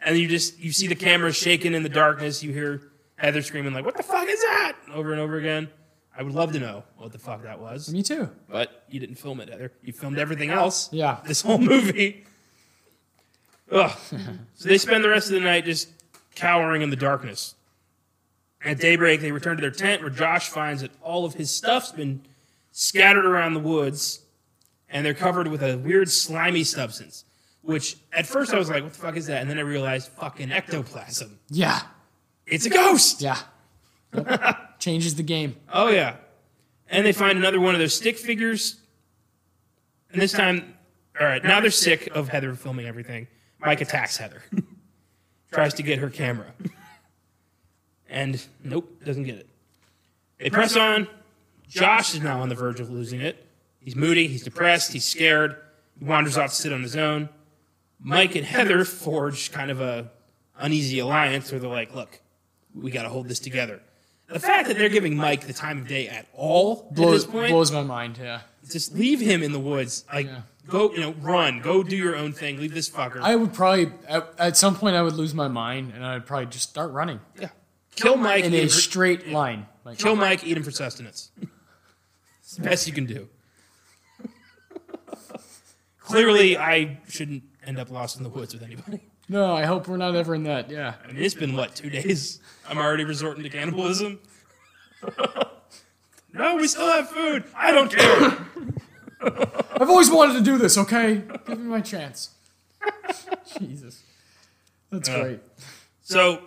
And you just, you see the camera shaking in the darkness. You hear Heather screaming, like, what the fuck is that? Over and over again. I would love to know what the fuck that was. Me too. But you didn't film it, Heather. You filmed everything else. Yeah. This whole movie. Ugh. So they spend the rest of the night just cowering in the darkness. At daybreak, they return to their tent where Josh finds that all of his stuff's been scattered around the woods. And they're covered with a weird slimy substance. Which, at first, I was like, what the fuck is that? And then I realized, fucking ectoplasm. Yeah. It's a ghost. Yeah. Yep. Changes the game. Oh, yeah. And they find another one of those stick figures. And this time, all right, now they're sick of Heather filming everything. Mike attacks Heather. Tries to get her camera. And, nope, doesn't get it. They press on. Josh is now on the verge of losing it. He's moody. He's depressed. He's scared. He wanders off to sit on his own. Mike and Heather forge kind of a uneasy alliance where they're like, look, we got to hold this together. The fact that they're giving Mike the time of day at all blows, at this point, blows my mind, yeah. Just leave him in the woods. Like, yeah. Go, you know, run. Go do your own thing. Leave this fucker. I would probably, at, at some point, I would lose my mind, and I would probably just start running. Yeah. Kill Mike. In a straight for, line. Like, kill Mike, eat him for sustenance. It's the best you can do. Clearly, I shouldn't end up lost in the woods with anybody. No, I hope we're not ever in that, yeah. I mean, it's been, what, two days? I'm already resorting to cannibalism? No, we still have food! I don't care! I've always wanted to do this, okay? Give me my chance. Jesus. That's uh, great. So,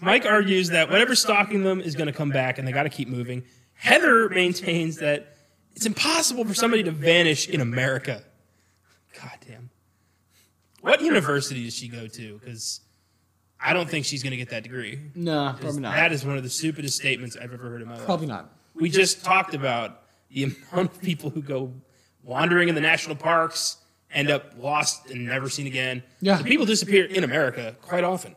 Mike argues that whatever's stalking them is going to come back, and they got to keep moving. Heather maintains that it's impossible for somebody to vanish in America. God damn. What university does she go to? Because I don't think she's going to get that degree. No, probably not. That is one of the stupidest statements I've ever heard in my life. Probably not. We just talked about the amount of people who go wandering in the national parks, end up lost and never seen again. Yeah. So people disappear in America quite often.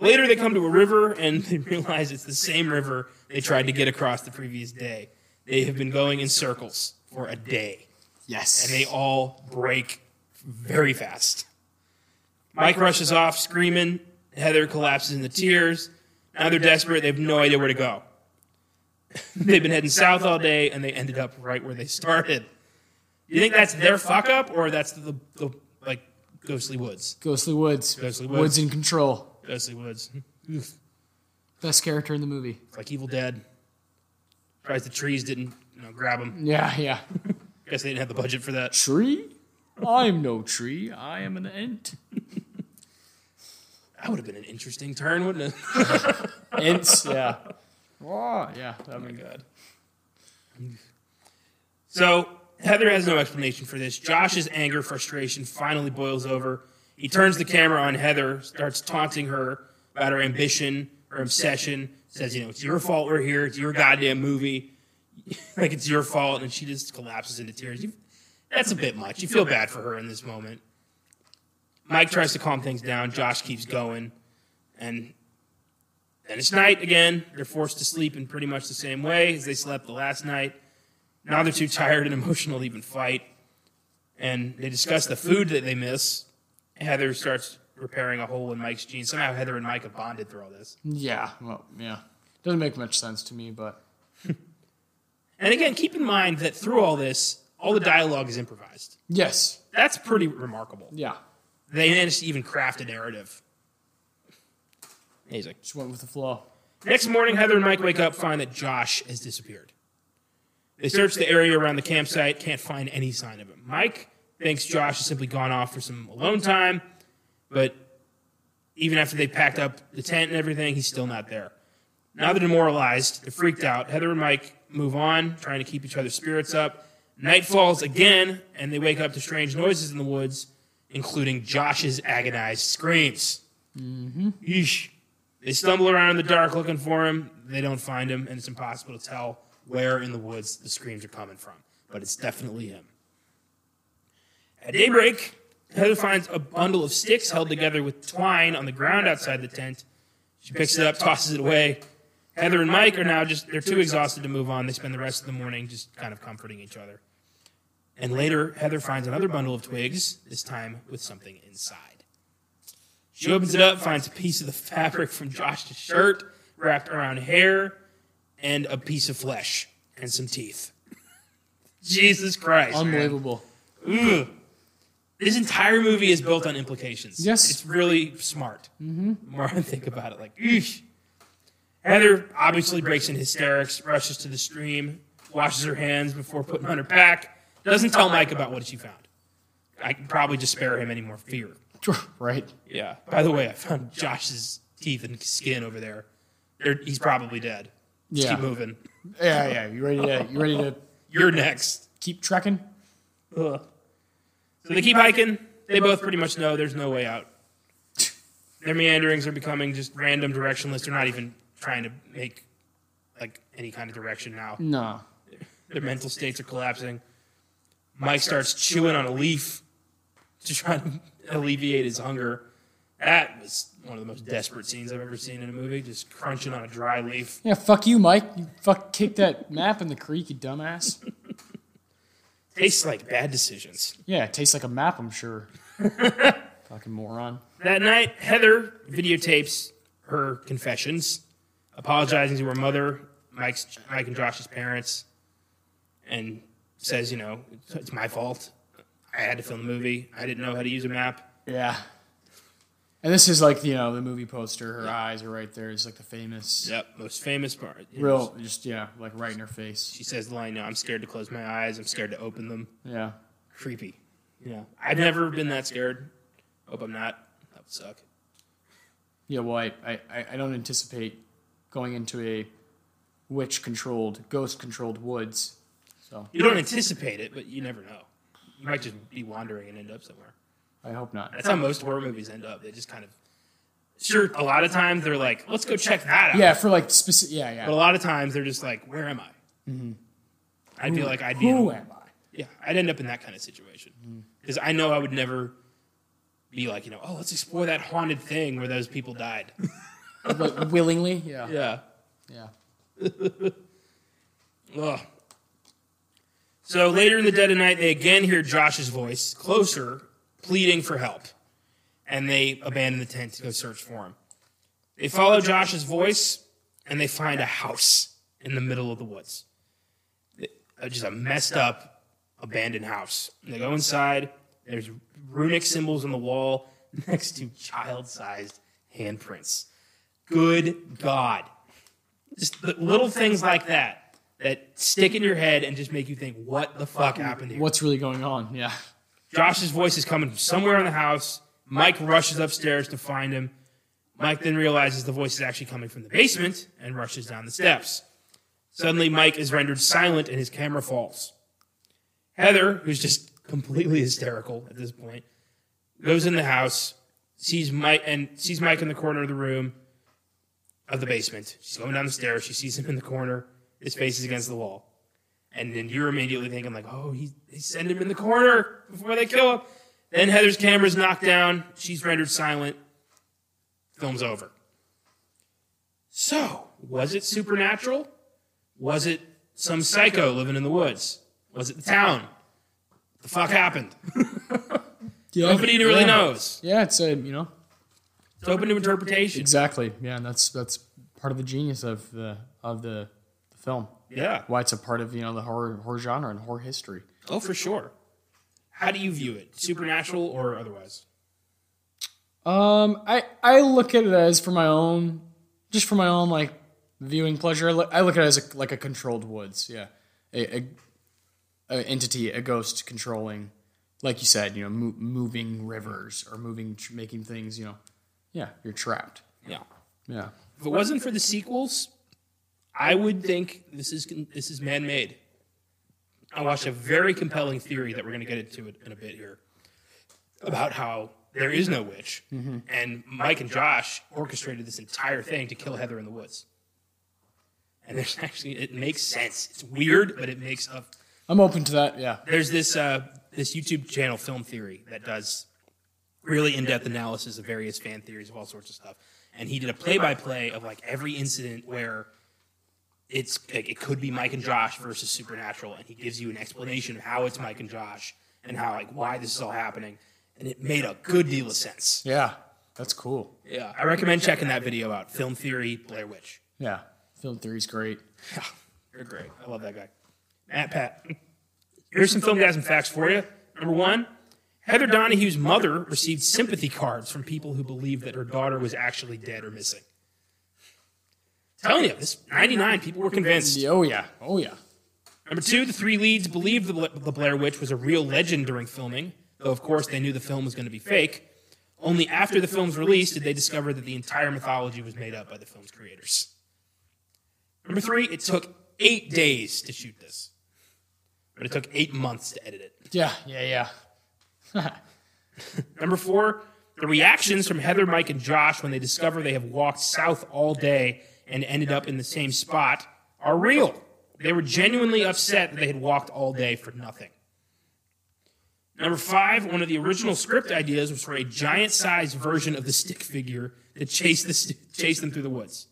Later they come to a river and they realize it's the same river they tried to get across the previous day. They have been going in circles for a day. Yes. And they all break very fast. Mike rushes off screaming. Heather collapses into tears. Now they're desperate. They have no idea where to go. They've been heading south all day, and they ended up right where they started. Do you think that's their fuck-up, or that's the, the, like, ghostly woods? Ghostly woods. Ghostly woods. Woods in control. Ghostly woods. Oof. Best character in the movie. It's like Evil Dead. Surprised the trees didn't, you know, grab him. Yeah, yeah. Guess they didn't have the budget for that. Tree? I'm no tree. I am an ant. That would have been an interesting turn, wouldn't it? Ents, yeah. Oh, yeah, that would be good. So, Heather has no explanation for this. Josh's anger, frustration finally boils over. He turns the camera on Heather, starts taunting her about her ambition, her obsession, says, you know, it's your fault we're here. It's your goddamn movie. Like, it's your fault. And she just collapses into tears. You, that's a bit much. You feel bad for her in this moment. Mike tries to calm things down. Josh keeps going. And then it's night again. They're forced to sleep in pretty much the same way as they slept the last night. Now they're too tired and emotional to even fight. And they discuss the food that they miss. Heather starts repairing a hole in Mike's jeans. Somehow Heather and Mike have bonded through all this. Yeah, well, yeah. Doesn't make much sense to me, but... And again, keep in mind that through all this, all the dialogue is improvised. Yes. That's pretty remarkable. Yeah. They managed to even craft a narrative. Amazing. Just went with the flow. Next morning, Heather and Mike wake up, find that Josh has disappeared. They search the area around the campsite, can't find any sign of him. Mike thinks Josh has simply gone off for some alone time, but even after they packed up the tent and everything, he's still not there. Now they're demoralized, they're freaked out. Heather and Mike move on, trying to keep each other's spirits up. Night falls again, and they wake up to strange noises in the woods, including Josh's agonized screams. Mm-hmm. Yeesh. They stumble around in the dark looking for him. They don't find him, and it's impossible to tell where in the woods the screams are coming from. But it's definitely him. At daybreak, Heather finds a bundle of sticks held together with twine on the ground outside the tent. She picks it up, tosses it away. Heather and Mike are now just, they're too exhausted to move on. They spend the rest of the morning just kind of comforting each other. And later, Heather finds another bundle of twigs, this time with something inside. She opens it up, finds a piece of the fabric from Josh's shirt, wrapped around hair, and a piece of flesh, and some teeth. Jesus Christ. Unbelievable. Ugh. This entire movie is built on implications. Yes. It's really smart. Mm-hmm. The more I think about it, like, eesh. Heather obviously breaks in hysterics, rushes to the stream, washes her hands before putting on her pack, doesn't tell Mike about what she found. I can probably just spare him any more fear. Right. Yeah. By the way, I found Josh's teeth and skin over there. They're, he's probably dead. Just yeah. Keep moving. Yeah, yeah. You ready to? You ready to? You're next. Keep trekking. Ugh. So they keep hiking. They both pretty much know there's no way out. Their meanderings are becoming just random directionless. They're not even trying to make like any kind of direction now. No. Their mental states are collapsing. Mike starts chewing on a leaf to try to alleviate his hunger. That was one of the most desperate scenes I've ever seen in a movie, just crunching on a dry leaf. Yeah, fuck you, Mike. You fuck kicked that map in the creek, you dumbass. Tastes like bad decisions. Yeah, it tastes like a map, I'm sure. Fucking moron. That night, Heather videotapes her confessions, apologizing to her mother, Mike's, Mike and Josh's parents, and says, you know, it's my fault. I had to film the movie. I didn't know how to use a map. Yeah. And this is like, you know, the movie poster. Her eyes are right there. It's like the famous... Yep, most famous part. You know, real, just, yeah, like right in her face. She says the line, no, I'm scared to close my eyes. I'm scared to open them. Yeah. Creepy. Yeah. I've never been that scared. Hope I'm not. That would suck. Yeah, well, I, I, I don't anticipate going into a witch-controlled, ghost-controlled woods. So you don't anticipate it, but you never know. You might just be wandering and end up somewhere. I hope not. That's how most horror movies end up. They just kind of... Sure, a lot of times they're like, let's go check that out. Yeah, for like... specific. Yeah, yeah. But a lot of times they're just like, where am I? Mm-hmm. I feel like I'd be... Who in, am I? Yeah, I'd end up in that kind of situation. Because mm-hmm. I know I would never be like, you know, oh, let's explore that haunted thing where those people died. Like, willingly? Yeah. Yeah. Yeah. Ugh. So later in the dead of night, they again hear Josh's voice, closer... pleading for help, and they abandon the tent to go search for him. They follow Josh's voice, and they find a house in the middle of the woods. Just a messed up, abandoned house. They go inside. There's runic symbols on the wall next to child-sized handprints. Good God. Just little things like that that stick in your head and just make you think, what the fuck happened here? What's really going on? Yeah. Josh's voice is coming from somewhere in the house. Mike rushes upstairs to find him. Mike then realizes the voice is actually coming from the basement and rushes down the steps. Suddenly, Mike is rendered silent and his camera falls. Heather, who's just completely hysterical at this point, goes in the house, sees Mike and sees Mike in the corner of the room, of the basement. She's going down the stairs. She sees him in the corner. His face is against the wall. And then you're immediately thinking, like, oh, he, they send him in the corner before they kill him. Then Heather's camera's knocked down. She's rendered silent. Film's over. So, was it supernatural? Was it some psycho living in the woods? Was it the town? What the fuck happened? Yeah, nobody really yeah. knows. Yeah, it's a, you know. It's open to interpretation. Exactly. Yeah, and that's that's part of the genius of the of the, the film. Yeah. Why it's a part of, you know, the horror horror genre and horror history. Oh, for sure. How do you view it? Supernatural or otherwise? Um, I I look at it as for my own, just for my own, like, viewing pleasure. I look, I look at it as a, like a controlled woods, yeah. A, a, a entity, a ghost controlling, like you said, you know, mo- moving rivers or moving, tr- making things, you know. Yeah, you're trapped. Yeah. Yeah. If it wasn't for the sequels, I would think this is this is man-made. I watched a very compelling theory that we're going to get into it in a bit here about how there is no witch, mm-hmm. and Mike and Josh orchestrated this entire thing to kill Heather in the woods. And there's actually, it makes sense. It's weird, but it makes up. I'm open to that, yeah. There's this uh, this YouTube channel, Film Theory, that does really in-depth analysis of various fan theories of all sorts of stuff. And he did a play-by-play of, like, every incident where it's like, it could be Mike and Josh versus supernatural, and he gives you an explanation of how it's Mike and Josh and how, like, why this is all happening. And it made a good deal of sense. Yeah, that's cool. Yeah, I recommend checking that video out. Film Theory, Blair Witch. Yeah, Film Theory's great. Yeah, they're great. I love that guy. Matt Pat. Here's some filmgasm facts for you. Number one, Heather Donahue's mother received sympathy cards from people who believed that her daughter was actually dead or missing. I'm telling you, this ninety-nine people were convinced. Oh, yeah. Oh, yeah. Number two, the three leads believed the, the Blair Witch was a real legend during filming, though, of course, they knew the film was going to be fake. Only after the film's release did they discover that the entire mythology was made up by the film's creators. Number three, it took eight days to shoot this. But it took eight months to edit it. Yeah, yeah, yeah. Number four, the reactions from Heather, Mike, and Josh when they discover they have walked south all day and ended up in the same spot are real. They were genuinely upset that they had walked all day for nothing. Number five, one of the original script ideas was for a giant-sized version of the stick figure to chase, the st- chase them through the woods.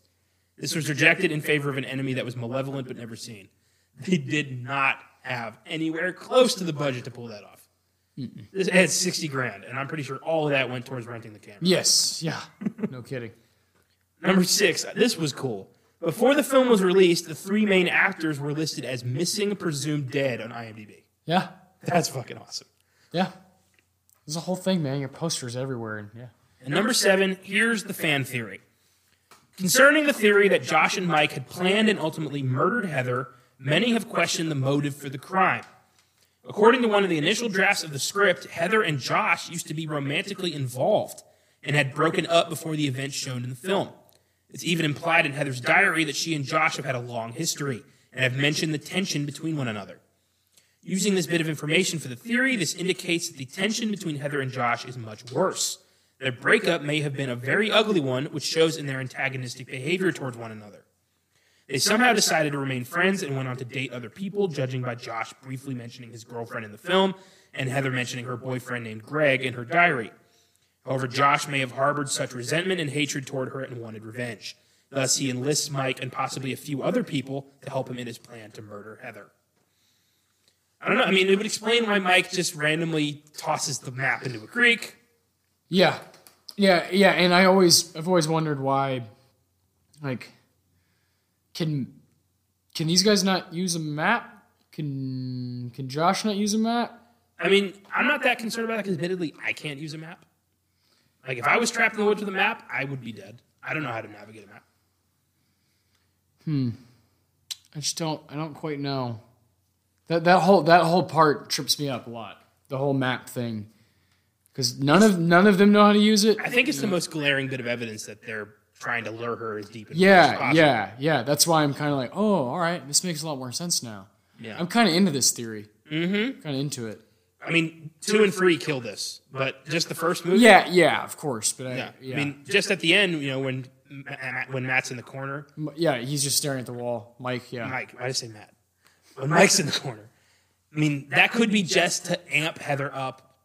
This was rejected in favor of an enemy that was malevolent but never seen. They did not have anywhere close to the budget to pull that off. Mm-mm. This had sixty grand, and I'm pretty sure all of that went towards renting the camera. Yes, yeah, no kidding. Number six, this was cool. Before the film was released, the three main actors were listed as missing, presumed dead on IMDb. Yeah. That's fucking awesome. Yeah. There's a whole thing, man. Your poster's everywhere. And yeah. And number seven, here's the fan theory. Concerning the theory that Josh and Mike had planned and ultimately murdered Heather, many have questioned the motive for the crime. According to one of the initial drafts of the script, Heather and Josh used to be romantically involved and had broken up before the events shown in the film. It's even implied in Heather's diary that she and Josh have had a long history and have mentioned the tension between one another. Using this bit of information for the theory, this indicates that the tension between Heather and Josh is much worse. Their breakup may have been a very ugly one, which shows in their antagonistic behavior towards one another. They somehow decided to remain friends and went on to date other people, judging by Josh briefly mentioning his girlfriend in the film and Heather mentioning her boyfriend named Greg in her diary. However, Josh may have harbored such resentment and hatred toward her and wanted revenge. Thus, he enlists Mike and possibly a few other people to help him in his plan to murder Heather. I don't know. I mean, it would explain why Mike just randomly tosses the map into a creek. Yeah. Yeah, yeah, and I always, I've always wondered why, like, can can these guys not use a map? Can can Josh not use a map? I mean, I'm not that concerned about that because, admittedly, I can't use a map. Like, if I was trapped in the woods with a map, I would be dead. I don't know how to navigate a map. Hmm. I just don't, I don't quite know. That that whole that whole part trips me up a lot. The whole map thing, because none of none of them know how to use it. I think it's the most glaring bit of evidence that they're trying to lure her as deep into yeah, as possible. Yeah, yeah, yeah. That's why I'm kind of like, oh, all right, this makes a lot more sense now. Yeah, I'm kind of into this theory. Mm-hmm. Kind of into it. I mean, two and three kill this, but just the first movie. Yeah, yeah, of course. But I, yeah. yeah, I mean, just at the end, you know, when when Matt's in the corner. Yeah, he's just staring at the wall. Mike, yeah. Mike, why did I say Matt? When Mike's in the corner. I mean, that could be just to amp Heather up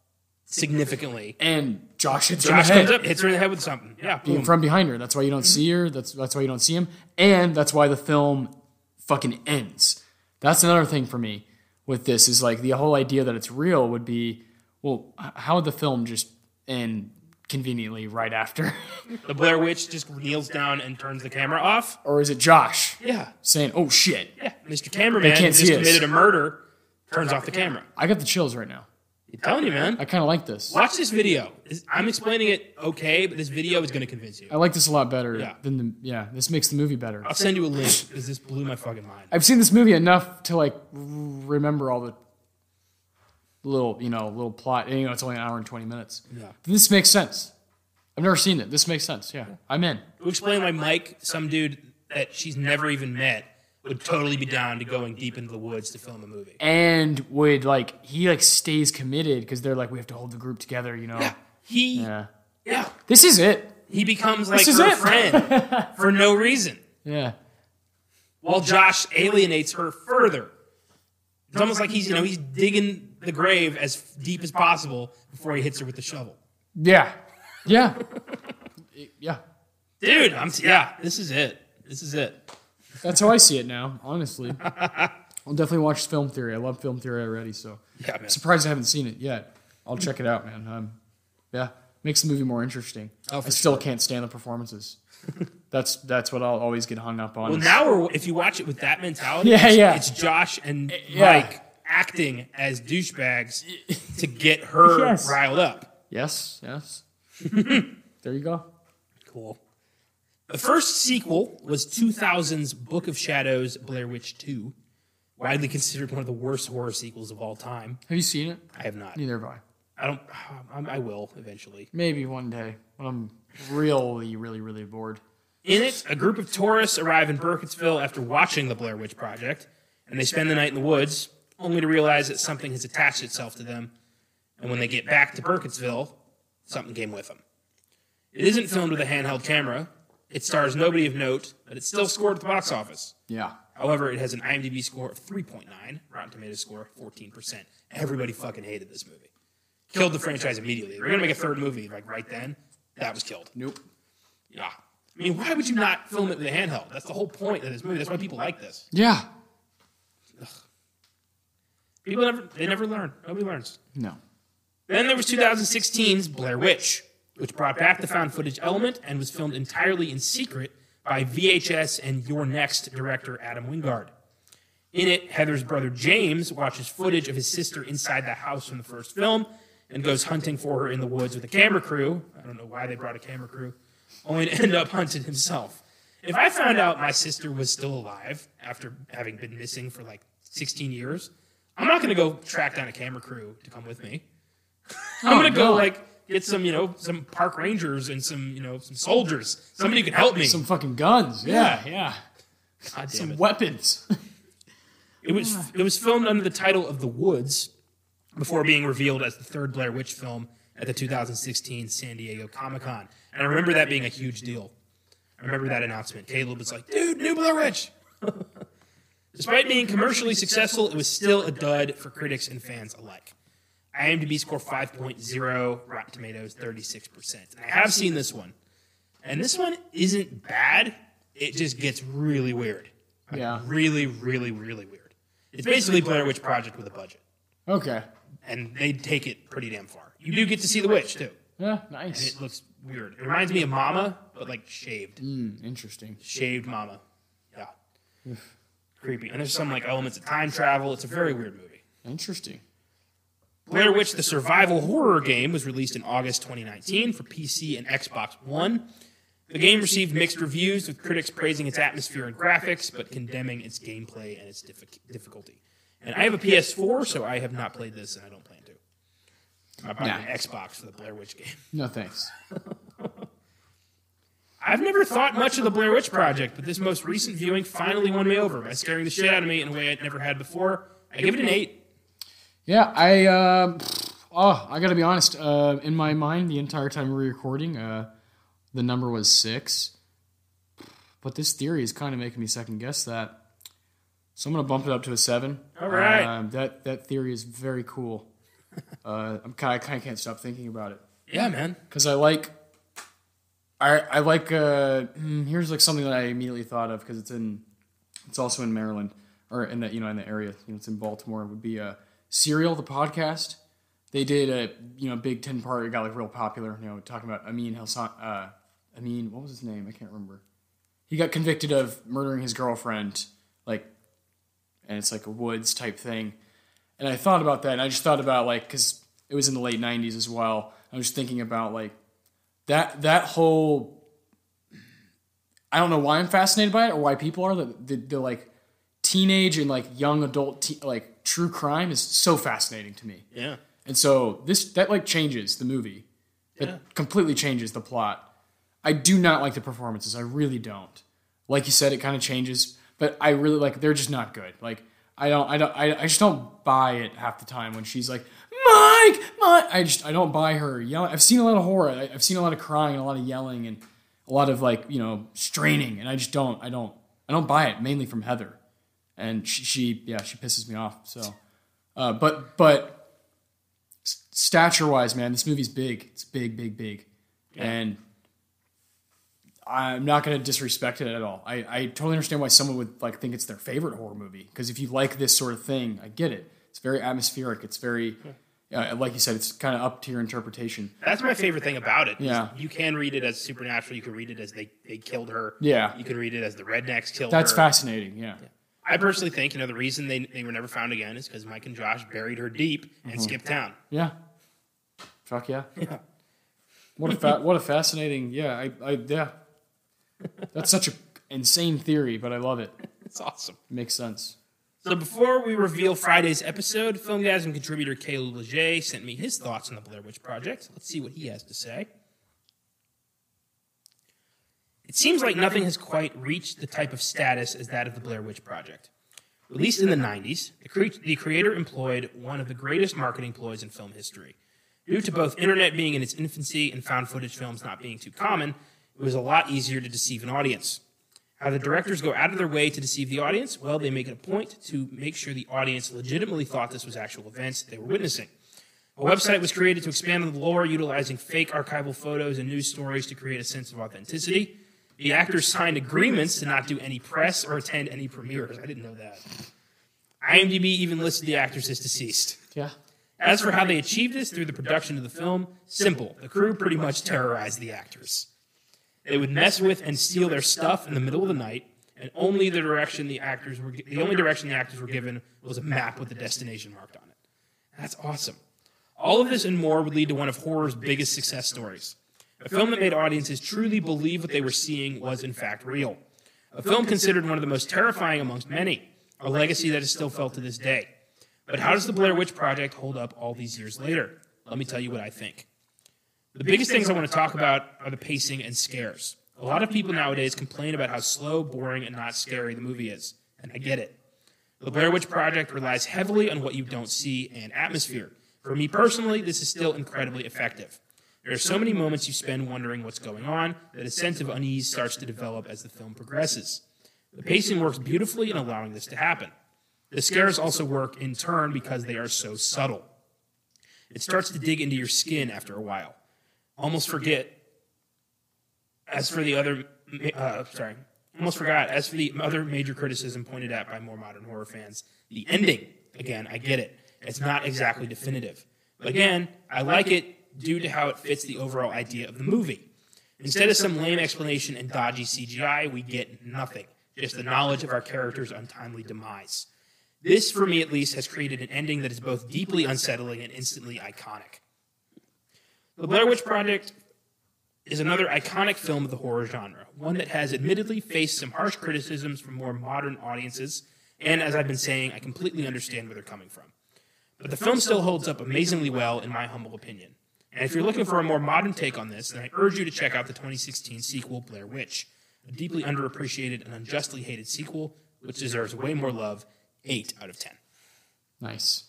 significantly. And Josh hits her in the head. Josh comes up, hits her in the head with something. Yeah, boom. From behind her. That's why you don't see her. That's that's why you don't see him. And that's why the film fucking ends. That's another thing for me with this is like the whole idea that it's real would be, well, how would the film just end conveniently right after? The Blair Witch just kneels down and turns the camera off? Or is it Josh? Yeah. Saying, oh shit. Yeah, Mister Cameraman just committed a murder. Turns off the camera. I got the chills right now. I'm telling you, man. I kind of like this. Watch this video. I'm explaining it okay, but this video is going to convince you. I like this a lot better yeah. than the... Yeah, this makes the movie better. I'll send you a link, because this blew my fucking mind. I've seen this movie enough to, like, remember all the little, you know, little plot. And, you know, it's only an hour and twenty minutes. Yeah. This makes sense. I've never seen it. This makes sense, yeah. yeah. I'm in. We'll explain why Mike, some dude that she's never even met, would totally be down to going deep into the woods to film a movie. And would, like, he, like, stays committed because they're like, we have to hold the group together, you know? Yeah. He... Yeah. yeah. This is it. He becomes, like, her it. friend for no reason. Yeah. While Josh alienates her further. It's almost like he's, you know, he's digging the grave as deep as possible before he hits her with the shovel. Yeah. Yeah. yeah. Dude, I'm... Yeah, this is it. This is it. That's how I see it now, honestly. I'll definitely watch film theory. I love film theory already, so yeah, man. Surprised I haven't seen it yet. I'll check it out, man. Um, yeah, makes the movie more interesting. Oh, I still sure. can't stand the performances. that's that's what I'll always get hung up on. Well, now we're, if you watch it with that mentality, yeah, it's, yeah. it's Josh and yeah. Mike acting as douchebags to get her yes. riled up. Yes, yes. There you go. Cool. The first sequel was two thousand's Book of Shadows, Blair Witch two, widely considered one of the worst horror sequels of all time. Have you seen it? I have not. Neither have I. I don't. I'm, I will eventually. Maybe one day when I'm really, really, really bored. In it, a group of tourists arrive in Burkittsville after watching the Blair Witch Project, and they spend the night in the woods, only to realize that something has attached itself to them. And when they get back to Burkittsville, something came with them. It isn't filmed with a handheld camera. It stars nobody of note, but it still scored at the box office. Yeah. However, it has an IMDb score of three point nine, Rotten Tomatoes score fourteen percent. Everybody fucking hated this movie. Killed the franchise immediately. We're going to make a third movie like right then. That was killed. Nope. Yeah. I mean, why would you not film it with a handheld? That's the whole point of this movie. That's why people like this. Yeah. Ugh. People never, they never learn. Nobody learns. No. Then there was two thousand sixteen's Blair Witch, which brought back the found footage element and was filmed entirely in secret by V H S and Your Next director Adam Wingard. In it, Heather's brother James watches footage of his sister inside the house from the first film and goes hunting for her in the woods with a camera crew. I don't know why they brought a camera crew, only to end up hunted himself. If I found out my sister was still alive after having been missing for like sixteen years, I'm not going to go track down a camera crew to come with me. I'm going to go like... Get some, you know, some park rangers and some, you know, some soldiers. Somebody who can help me. Some fucking guns. Yeah, yeah. yeah. God damn some it. Weapons. It was it was filmed under the title of The Woods before being revealed as the third Blair Witch film at the two thousand sixteen San Diego Comic-Con. And I remember that being a huge deal. I remember that announcement. Caleb was like, dude, new Blair Witch. Despite being commercially successful, it was still a dud for critics and fans alike. IMDb score five point oh, Rotten Tomatoes thirty-six percent. And I have seen this one. And this one isn't bad. It just gets really weird. Like, yeah. Really, really, really weird. It's basically Blair Witch Project with a budget. Okay. And they take it pretty damn far. You do get to see the witch, too. Yeah, nice. And it looks weird. It reminds me of Mama, but like shaved. Mm, interesting. Shaved Mama. Yeah. Creepy. And there's some like elements of time travel. It's a very weird movie. Interesting. Blair Witch, the survival horror game, was released in August twenty nineteen for P C and Xbox One. The game received mixed reviews, with critics praising its atmosphere and graphics, but condemning its gameplay and its difficulty. And I have a P S four, so I have not played this, and I don't plan to. I bought nah. an Xbox for the Blair Witch game. No thanks. I've never thought much of the Blair Witch Project, but this most recent viewing finally won me over by scaring the shit out of me in a way I'd never had before. I give it an eight. Yeah, I, uh, oh, I gotta be honest, uh, in my mind, the entire time we were recording, uh, the number was six, But this theory is kind of making me second guess that. So I'm going to bump it up to a seven. All right. Um, that, that theory is very cool. Uh, I'm kind of, I kind of can't stop thinking about it. Yeah, man. Because I like, I I like. Uh, here's like something that I immediately thought of because it's in, it's also in Maryland or in that you know in the area. You know, it's in Baltimore. It would be a uh, Serial, the podcast. They did a you know big ten part. It got like real popular. You know, talking about Amin Hassan. Uh, Amin, what was his name? I can't remember. He got convicted of murdering his girlfriend. Like, and it's like a Woods type thing. And I thought about that, and I just thought about, like, because it was in the late nineties as well. I was thinking about, like, that that whole... I don't know why I'm fascinated by it, or why people are. The, the, the like, teenage and, like, young adult, te- like, true crime is so fascinating to me. Yeah. And so this that, like, changes the movie. It yeah. completely changes the plot. I do not like the performances. I really don't. Like you said, it kind of changes. But I really, like, they're just not good. Like... I don't, I don't, I, I just don't buy it half the time when she's like, Mike, Mike, I just, I don't buy her yelling. I've seen a lot of horror. I, I've seen a lot of crying, and a lot of yelling and a lot of like, you know, straining. And I just don't, I don't, I don't buy it mainly from Heather. And she, she yeah, she pisses me off. So, uh, but, but stature wise, man, this movie's big. It's big, big, big. Yeah. And I'm not going to disrespect it at all. I, I totally understand why someone would like think it's their favorite horror movie. Because if you like this sort of thing, I get it. It's very atmospheric. It's very, uh, like you said, it's kind of up to your interpretation. That's my favorite thing about it. Yeah. You can read it as supernatural. You can read it as they, they killed her. Yeah. You can read it as the rednecks killed her. That's fascinating, yeah. yeah. I personally think, you know, the reason they, they were never found again is because Mike and Josh buried her deep and mm-hmm. skipped town. Yeah. Fuck yeah. Yeah. What a fa- what a fascinating, yeah, I, I yeah. That's such an insane theory, but I love it. It's awesome. It makes sense. So before we reveal Friday's episode, Filmgasm contributor Caleb Leger sent me his thoughts on the Blair Witch Project. Let's see what he has to say. It seems like nothing has quite reached the type of status as that of the Blair Witch Project. Released in the nineties, the, cre- the creator employed one of the greatest marketing ploys in film history. Due to both internet being in its infancy and found footage films not being too common, it was a lot easier to deceive an audience. How the directors go out of their way to deceive the audience? Well, they make it a point to make sure the audience legitimately thought this was actual events they were witnessing. A website was created to expand on the lore, utilizing fake archival photos and news stories to create a sense of authenticity. The actors signed agreements to not do any press or attend any premieres. I didn't know that. IMDb even listed the actors as deceased. Yeah. As for how they achieved this through the production of the film, simple. The crew pretty much terrorized the actors. They would mess with and steal their stuff in the middle of the night, and only the direction the actors were the only direction the actors were given was a map with the destination marked on it. That's awesome. All of this and more would lead to one of horror's biggest success stories. A film that made audiences truly believe what they were seeing was in fact real. A film considered one of the most terrifying amongst many, a legacy that is still felt to this day. But how does the Blair Witch Project hold up all these years later? Let me tell you what I think. The biggest things I want to talk about are the pacing and scares. A lot of people nowadays complain about how slow, boring, and not scary the movie is, and I get it. The Blair Witch Project relies heavily on what you don't see and atmosphere. For me personally, this is still incredibly effective. There are so many moments you spend wondering what's going on that a sense of unease starts to develop as the film progresses. The pacing works beautifully in allowing this to happen. The scares also work in turn because they are so subtle. It starts to dig into your skin after a while. Almost forget. As for the other, uh, sorry, almost forgot. As for the other major criticism pointed out by more modern horror fans, the ending. Again, I get it. It's not exactly definitive. But again, I like it due to how it fits the overall idea of the movie. Instead of some lame explanation and dodgy C G I, we get nothing. Just the knowledge of our character's untimely demise. This, for me at least, has created an ending that is both deeply unsettling and instantly iconic. The Blair Witch Project is another iconic film of the horror genre, one that has admittedly faced some harsh criticisms from more modern audiences, and as I've been saying, I completely understand where they're coming from. But the film still holds up amazingly well, in my humble opinion. And if you're looking for a more modern take on this, then I urge you to check out the twenty sixteen sequel, Blair Witch, a deeply underappreciated and unjustly hated sequel, which deserves way more love. eight out of ten. Nice.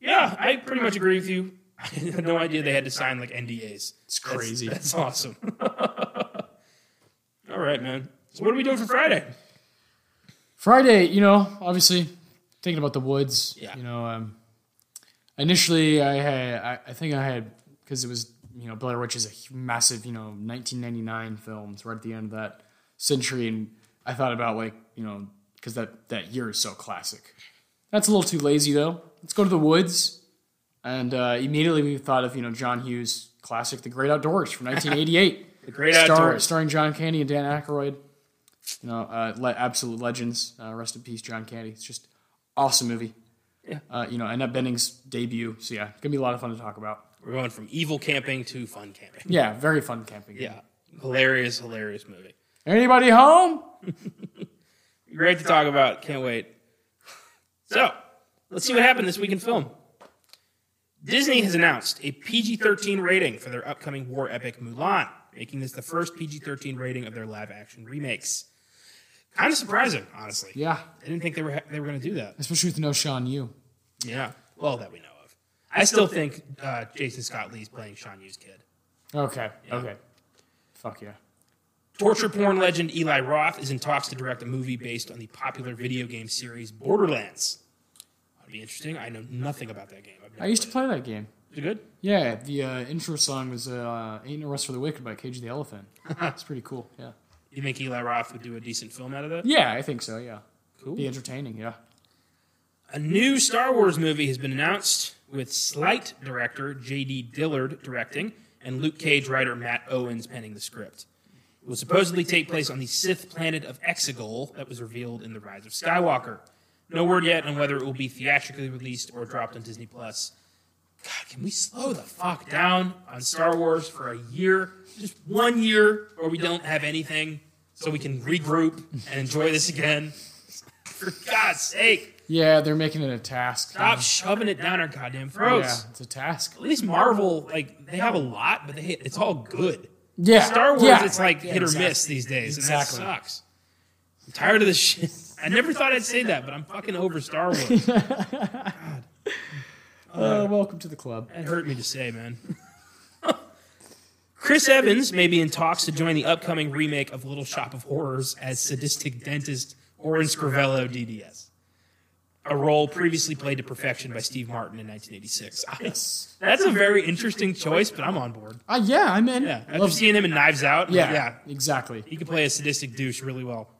Yeah, I pretty much agree with you. I had no idea they had to sign like N D As. It's crazy. That's, that's awesome. All right, man. So what are we doing for Friday? Friday, you know, obviously thinking about the woods. Yeah. You know, um, initially I had, I, I think I had, because it was, you know, Blair Witch is a massive, you know, nineteen ninety-nine film. It's right at the end of that century. And I thought about, like, you know, because that, that year is so classic. That's a little too lazy, though. Let's go to the woods. And uh, immediately we thought of, you know, John Hughes' classic, The Great Outdoors from nineteen eighty-eight. The Great Star, Outdoors. Starring John Candy and Dan Aykroyd. You know, uh, le- absolute legends. Uh, rest in peace, John Candy. It's just awesome movie. Yeah. Uh, you know, Annette Bening's debut. So, yeah, it's going to be a lot of fun to talk about. We're going from evil camping to fun camping. Yeah, very fun camping. Yeah. Hilarious, hilarious movie. Anybody home? Great to talk about. Can't wait. So, let's see what happened this week in film. Disney has announced a P G thirteen rating for their upcoming war epic Mulan, making this the first P G thirteen rating of their live-action remakes. Kind of surprising, honestly. Yeah. I didn't think they were they were going to do that. Especially with no Sean Yu. Yeah. Well, that we know of. I still think uh, Jason Scott Lee's playing Sean Yu's kid. Okay. Yeah. Okay. Fuck yeah. Torture porn legend Eli Roth is in talks to direct a movie based on the popular video game series Borderlands. That'd be interesting. I know nothing about that game. I used to play that game. Is it good? Yeah. The uh, intro song was uh, Ain't No Rest for the Wicked by Cage the Elephant. It's pretty cool, yeah. You think Eli Roth would do a decent film out of that? Yeah, I think so, yeah. Cool. Be entertaining, yeah. A new Star Wars movie has been announced with Slight director J D Dillard directing and Luke Cage writer Matt Owens penning the script. It will supposedly take place on the Sith planet of Exegol that was revealed in The Rise of Skywalker. No word yet on whether it will be theatrically released or dropped on Disney+. Plus. God, can we slow the fuck down on Star Wars for a year? Just one year where we don't have anything so we can regroup and enjoy this again? For God's sake. Yeah, they're making it a task. Stop man. shoving it down our goddamn throats. Yeah, it's a task. At least Marvel, like, they have a lot, but they hit, it's all good. Yeah, Star Wars, yeah. It's like hit exactly. or miss these days, exactly. And that sucks. I'm tired of this shit. I never thought I'd say that, but I'm fucking over Star Wars. God. Uh, uh, welcome to the club. It hurt me to say, man. Chris Evans may be in talks to join the upcoming remake of Little Shop of Horrors as sadistic dentist Oren Scarvello D D S, a role previously played to perfection by Steve Martin in nineteen eighty-six. Yes. That's a very interesting choice, but I'm on board. Uh, yeah, I'm in. Yeah. After seeing him in Knives Out. Yeah, like, yeah, exactly. He can play a sadistic douche really well.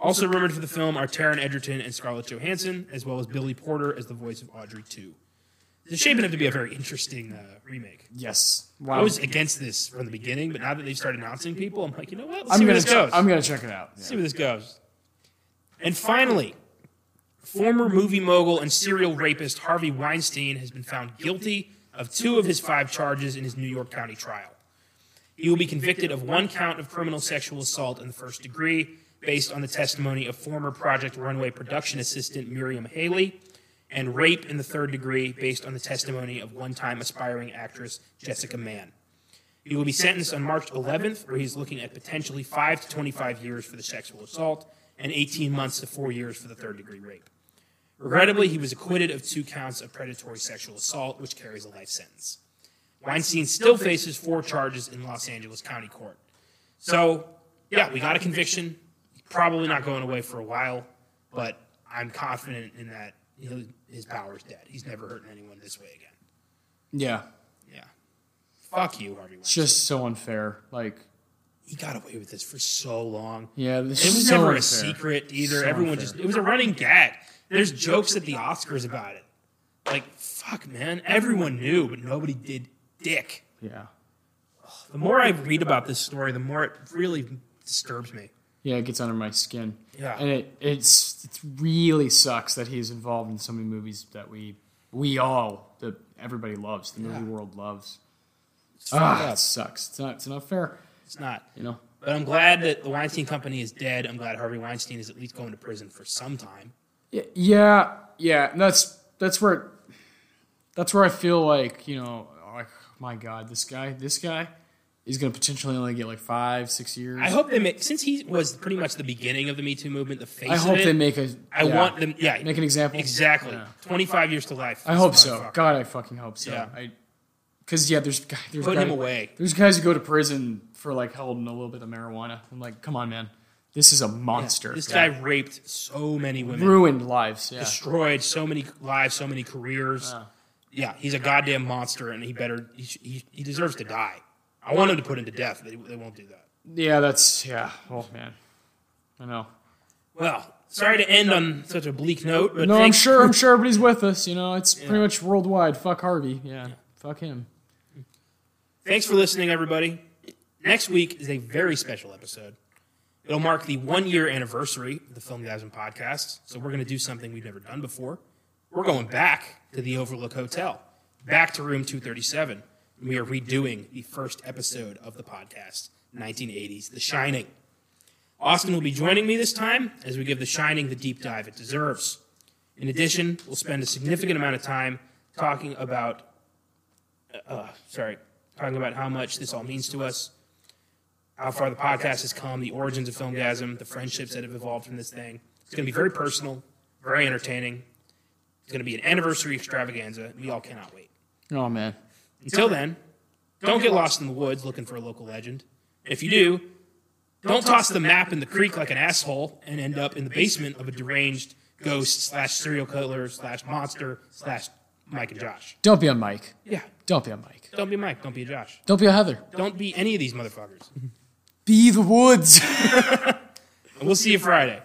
Also rumored for the film are Taron Egerton and Scarlett Johansson, as well as Billy Porter as the voice of Audrey two. It's shaping up to be a very interesting uh, remake. Yes. Wow. I was against this from the beginning, but now that they've started announcing people, I'm like, you know what? Let's I'm see gonna where this ch- goes. I'm going to check it out. Yeah. See where this goes. And finally, former movie mogul and serial rapist Harvey Weinstein has been found guilty of two of his five charges in his New York County trial. He will be convicted of one count of criminal sexual assault in the first degree, based on the testimony of former Project Runway production assistant Miriam Haley, and rape in the third degree, based on the testimony of one-time aspiring actress Jessica Mann. He will be sentenced on March eleventh, where he's looking at potentially five to twenty-five years for the sexual assault and eighteen months to four years for the third-degree rape. Regrettably, he was acquitted of two counts of predatory sexual assault, which carries a life sentence. Weinstein still faces four charges in Los Angeles County Court. So, yeah, we got a conviction. Probably not going away for a while, but I'm confident in that his power's dead. He's never hurting anyone this way again. Yeah. Yeah. Fuck you, Harvey Weinstein. It's just so unfair. Like, he got away with this for so long. Yeah, this is It was so never unfair. a secret either. So Everyone unfair. just... It was a running gag. There's jokes at the Oscars about it. Like, fuck, man. Everyone knew, but nobody did dick. Yeah. The more I read about this story, the more it really disturbs me. Yeah, it gets under my skin. Yeah. And it it's it really sucks that he's involved in so many movies that we we all, that everybody loves, the movie yeah. world loves. Ah, it sucks. It's not, it's not fair. It's not. You know. But I'm glad that the Weinstein Company is dead. I'm glad Harvey Weinstein is at least going to prison for some time. Yeah, yeah, yeah. And that's that's where that's where I feel like, you know, like, oh my God, this guy, this guy is going to potentially only get like five, six years. I hope they make, since he was pretty much the beginning of the Me Too movement, the face. I hope of it, they make a. I yeah, want them. Yeah, make an example. Exactly, yeah. twenty-five years to life. I hope so. Fucker. God, I fucking hope so. Yeah, because yeah, there's there's put guys, him away. There's guys who go to prison for like holding a little bit of marijuana. I'm like, come on, man. This is a monster. Yeah, this guy yeah. raped so many women. Ruined lives. Yeah. Destroyed so many lives, so many careers. Uh, yeah, he's a goddamn monster, and he better he, he he deserves to die. I want him to put him to death. They, they won't do that. Yeah, that's... Yeah. Oh, man. I know. Well, sorry to end on such a bleak note, but... No, I'm sure, I'm sure everybody's with us. You know, it's yeah. pretty much worldwide. Fuck Harvey. Yeah, yeah. Fuck him. Thanks for listening, everybody. Next week is a very special episode. It'll mark the one-year anniversary of the Film Guys and Podcasts, so we're going to do something we've never done before. We're going back to the Overlook Hotel, back to room two thirty-seven. We are redoing the first episode of the podcast, nineteen eighties, The Shining. Austin will be joining me this time as we give The Shining the deep dive it deserves. In addition, we'll spend a significant amount of time talking about, uh, sorry, talking about how much this all means to us, how far the podcast has come, the origins of Filmgasm, the friendships that have evolved from this thing. It's going to be very personal, very entertaining. It's going to be an anniversary extravaganza. We all cannot wait. Oh, man. Until then, don't get lost in the woods looking for a local legend. If you do, don't toss the map in the creek like an asshole and end up in the basement of a deranged ghost slash serial killer slash monster slash Mike and Josh. Don't be a Mike. Yeah. Don't be a Mike. Don't be a Mike. Don't be a Josh. Don't be a Heather. Don't be any of these motherfuckers. Be the woods. And we'll see you Friday.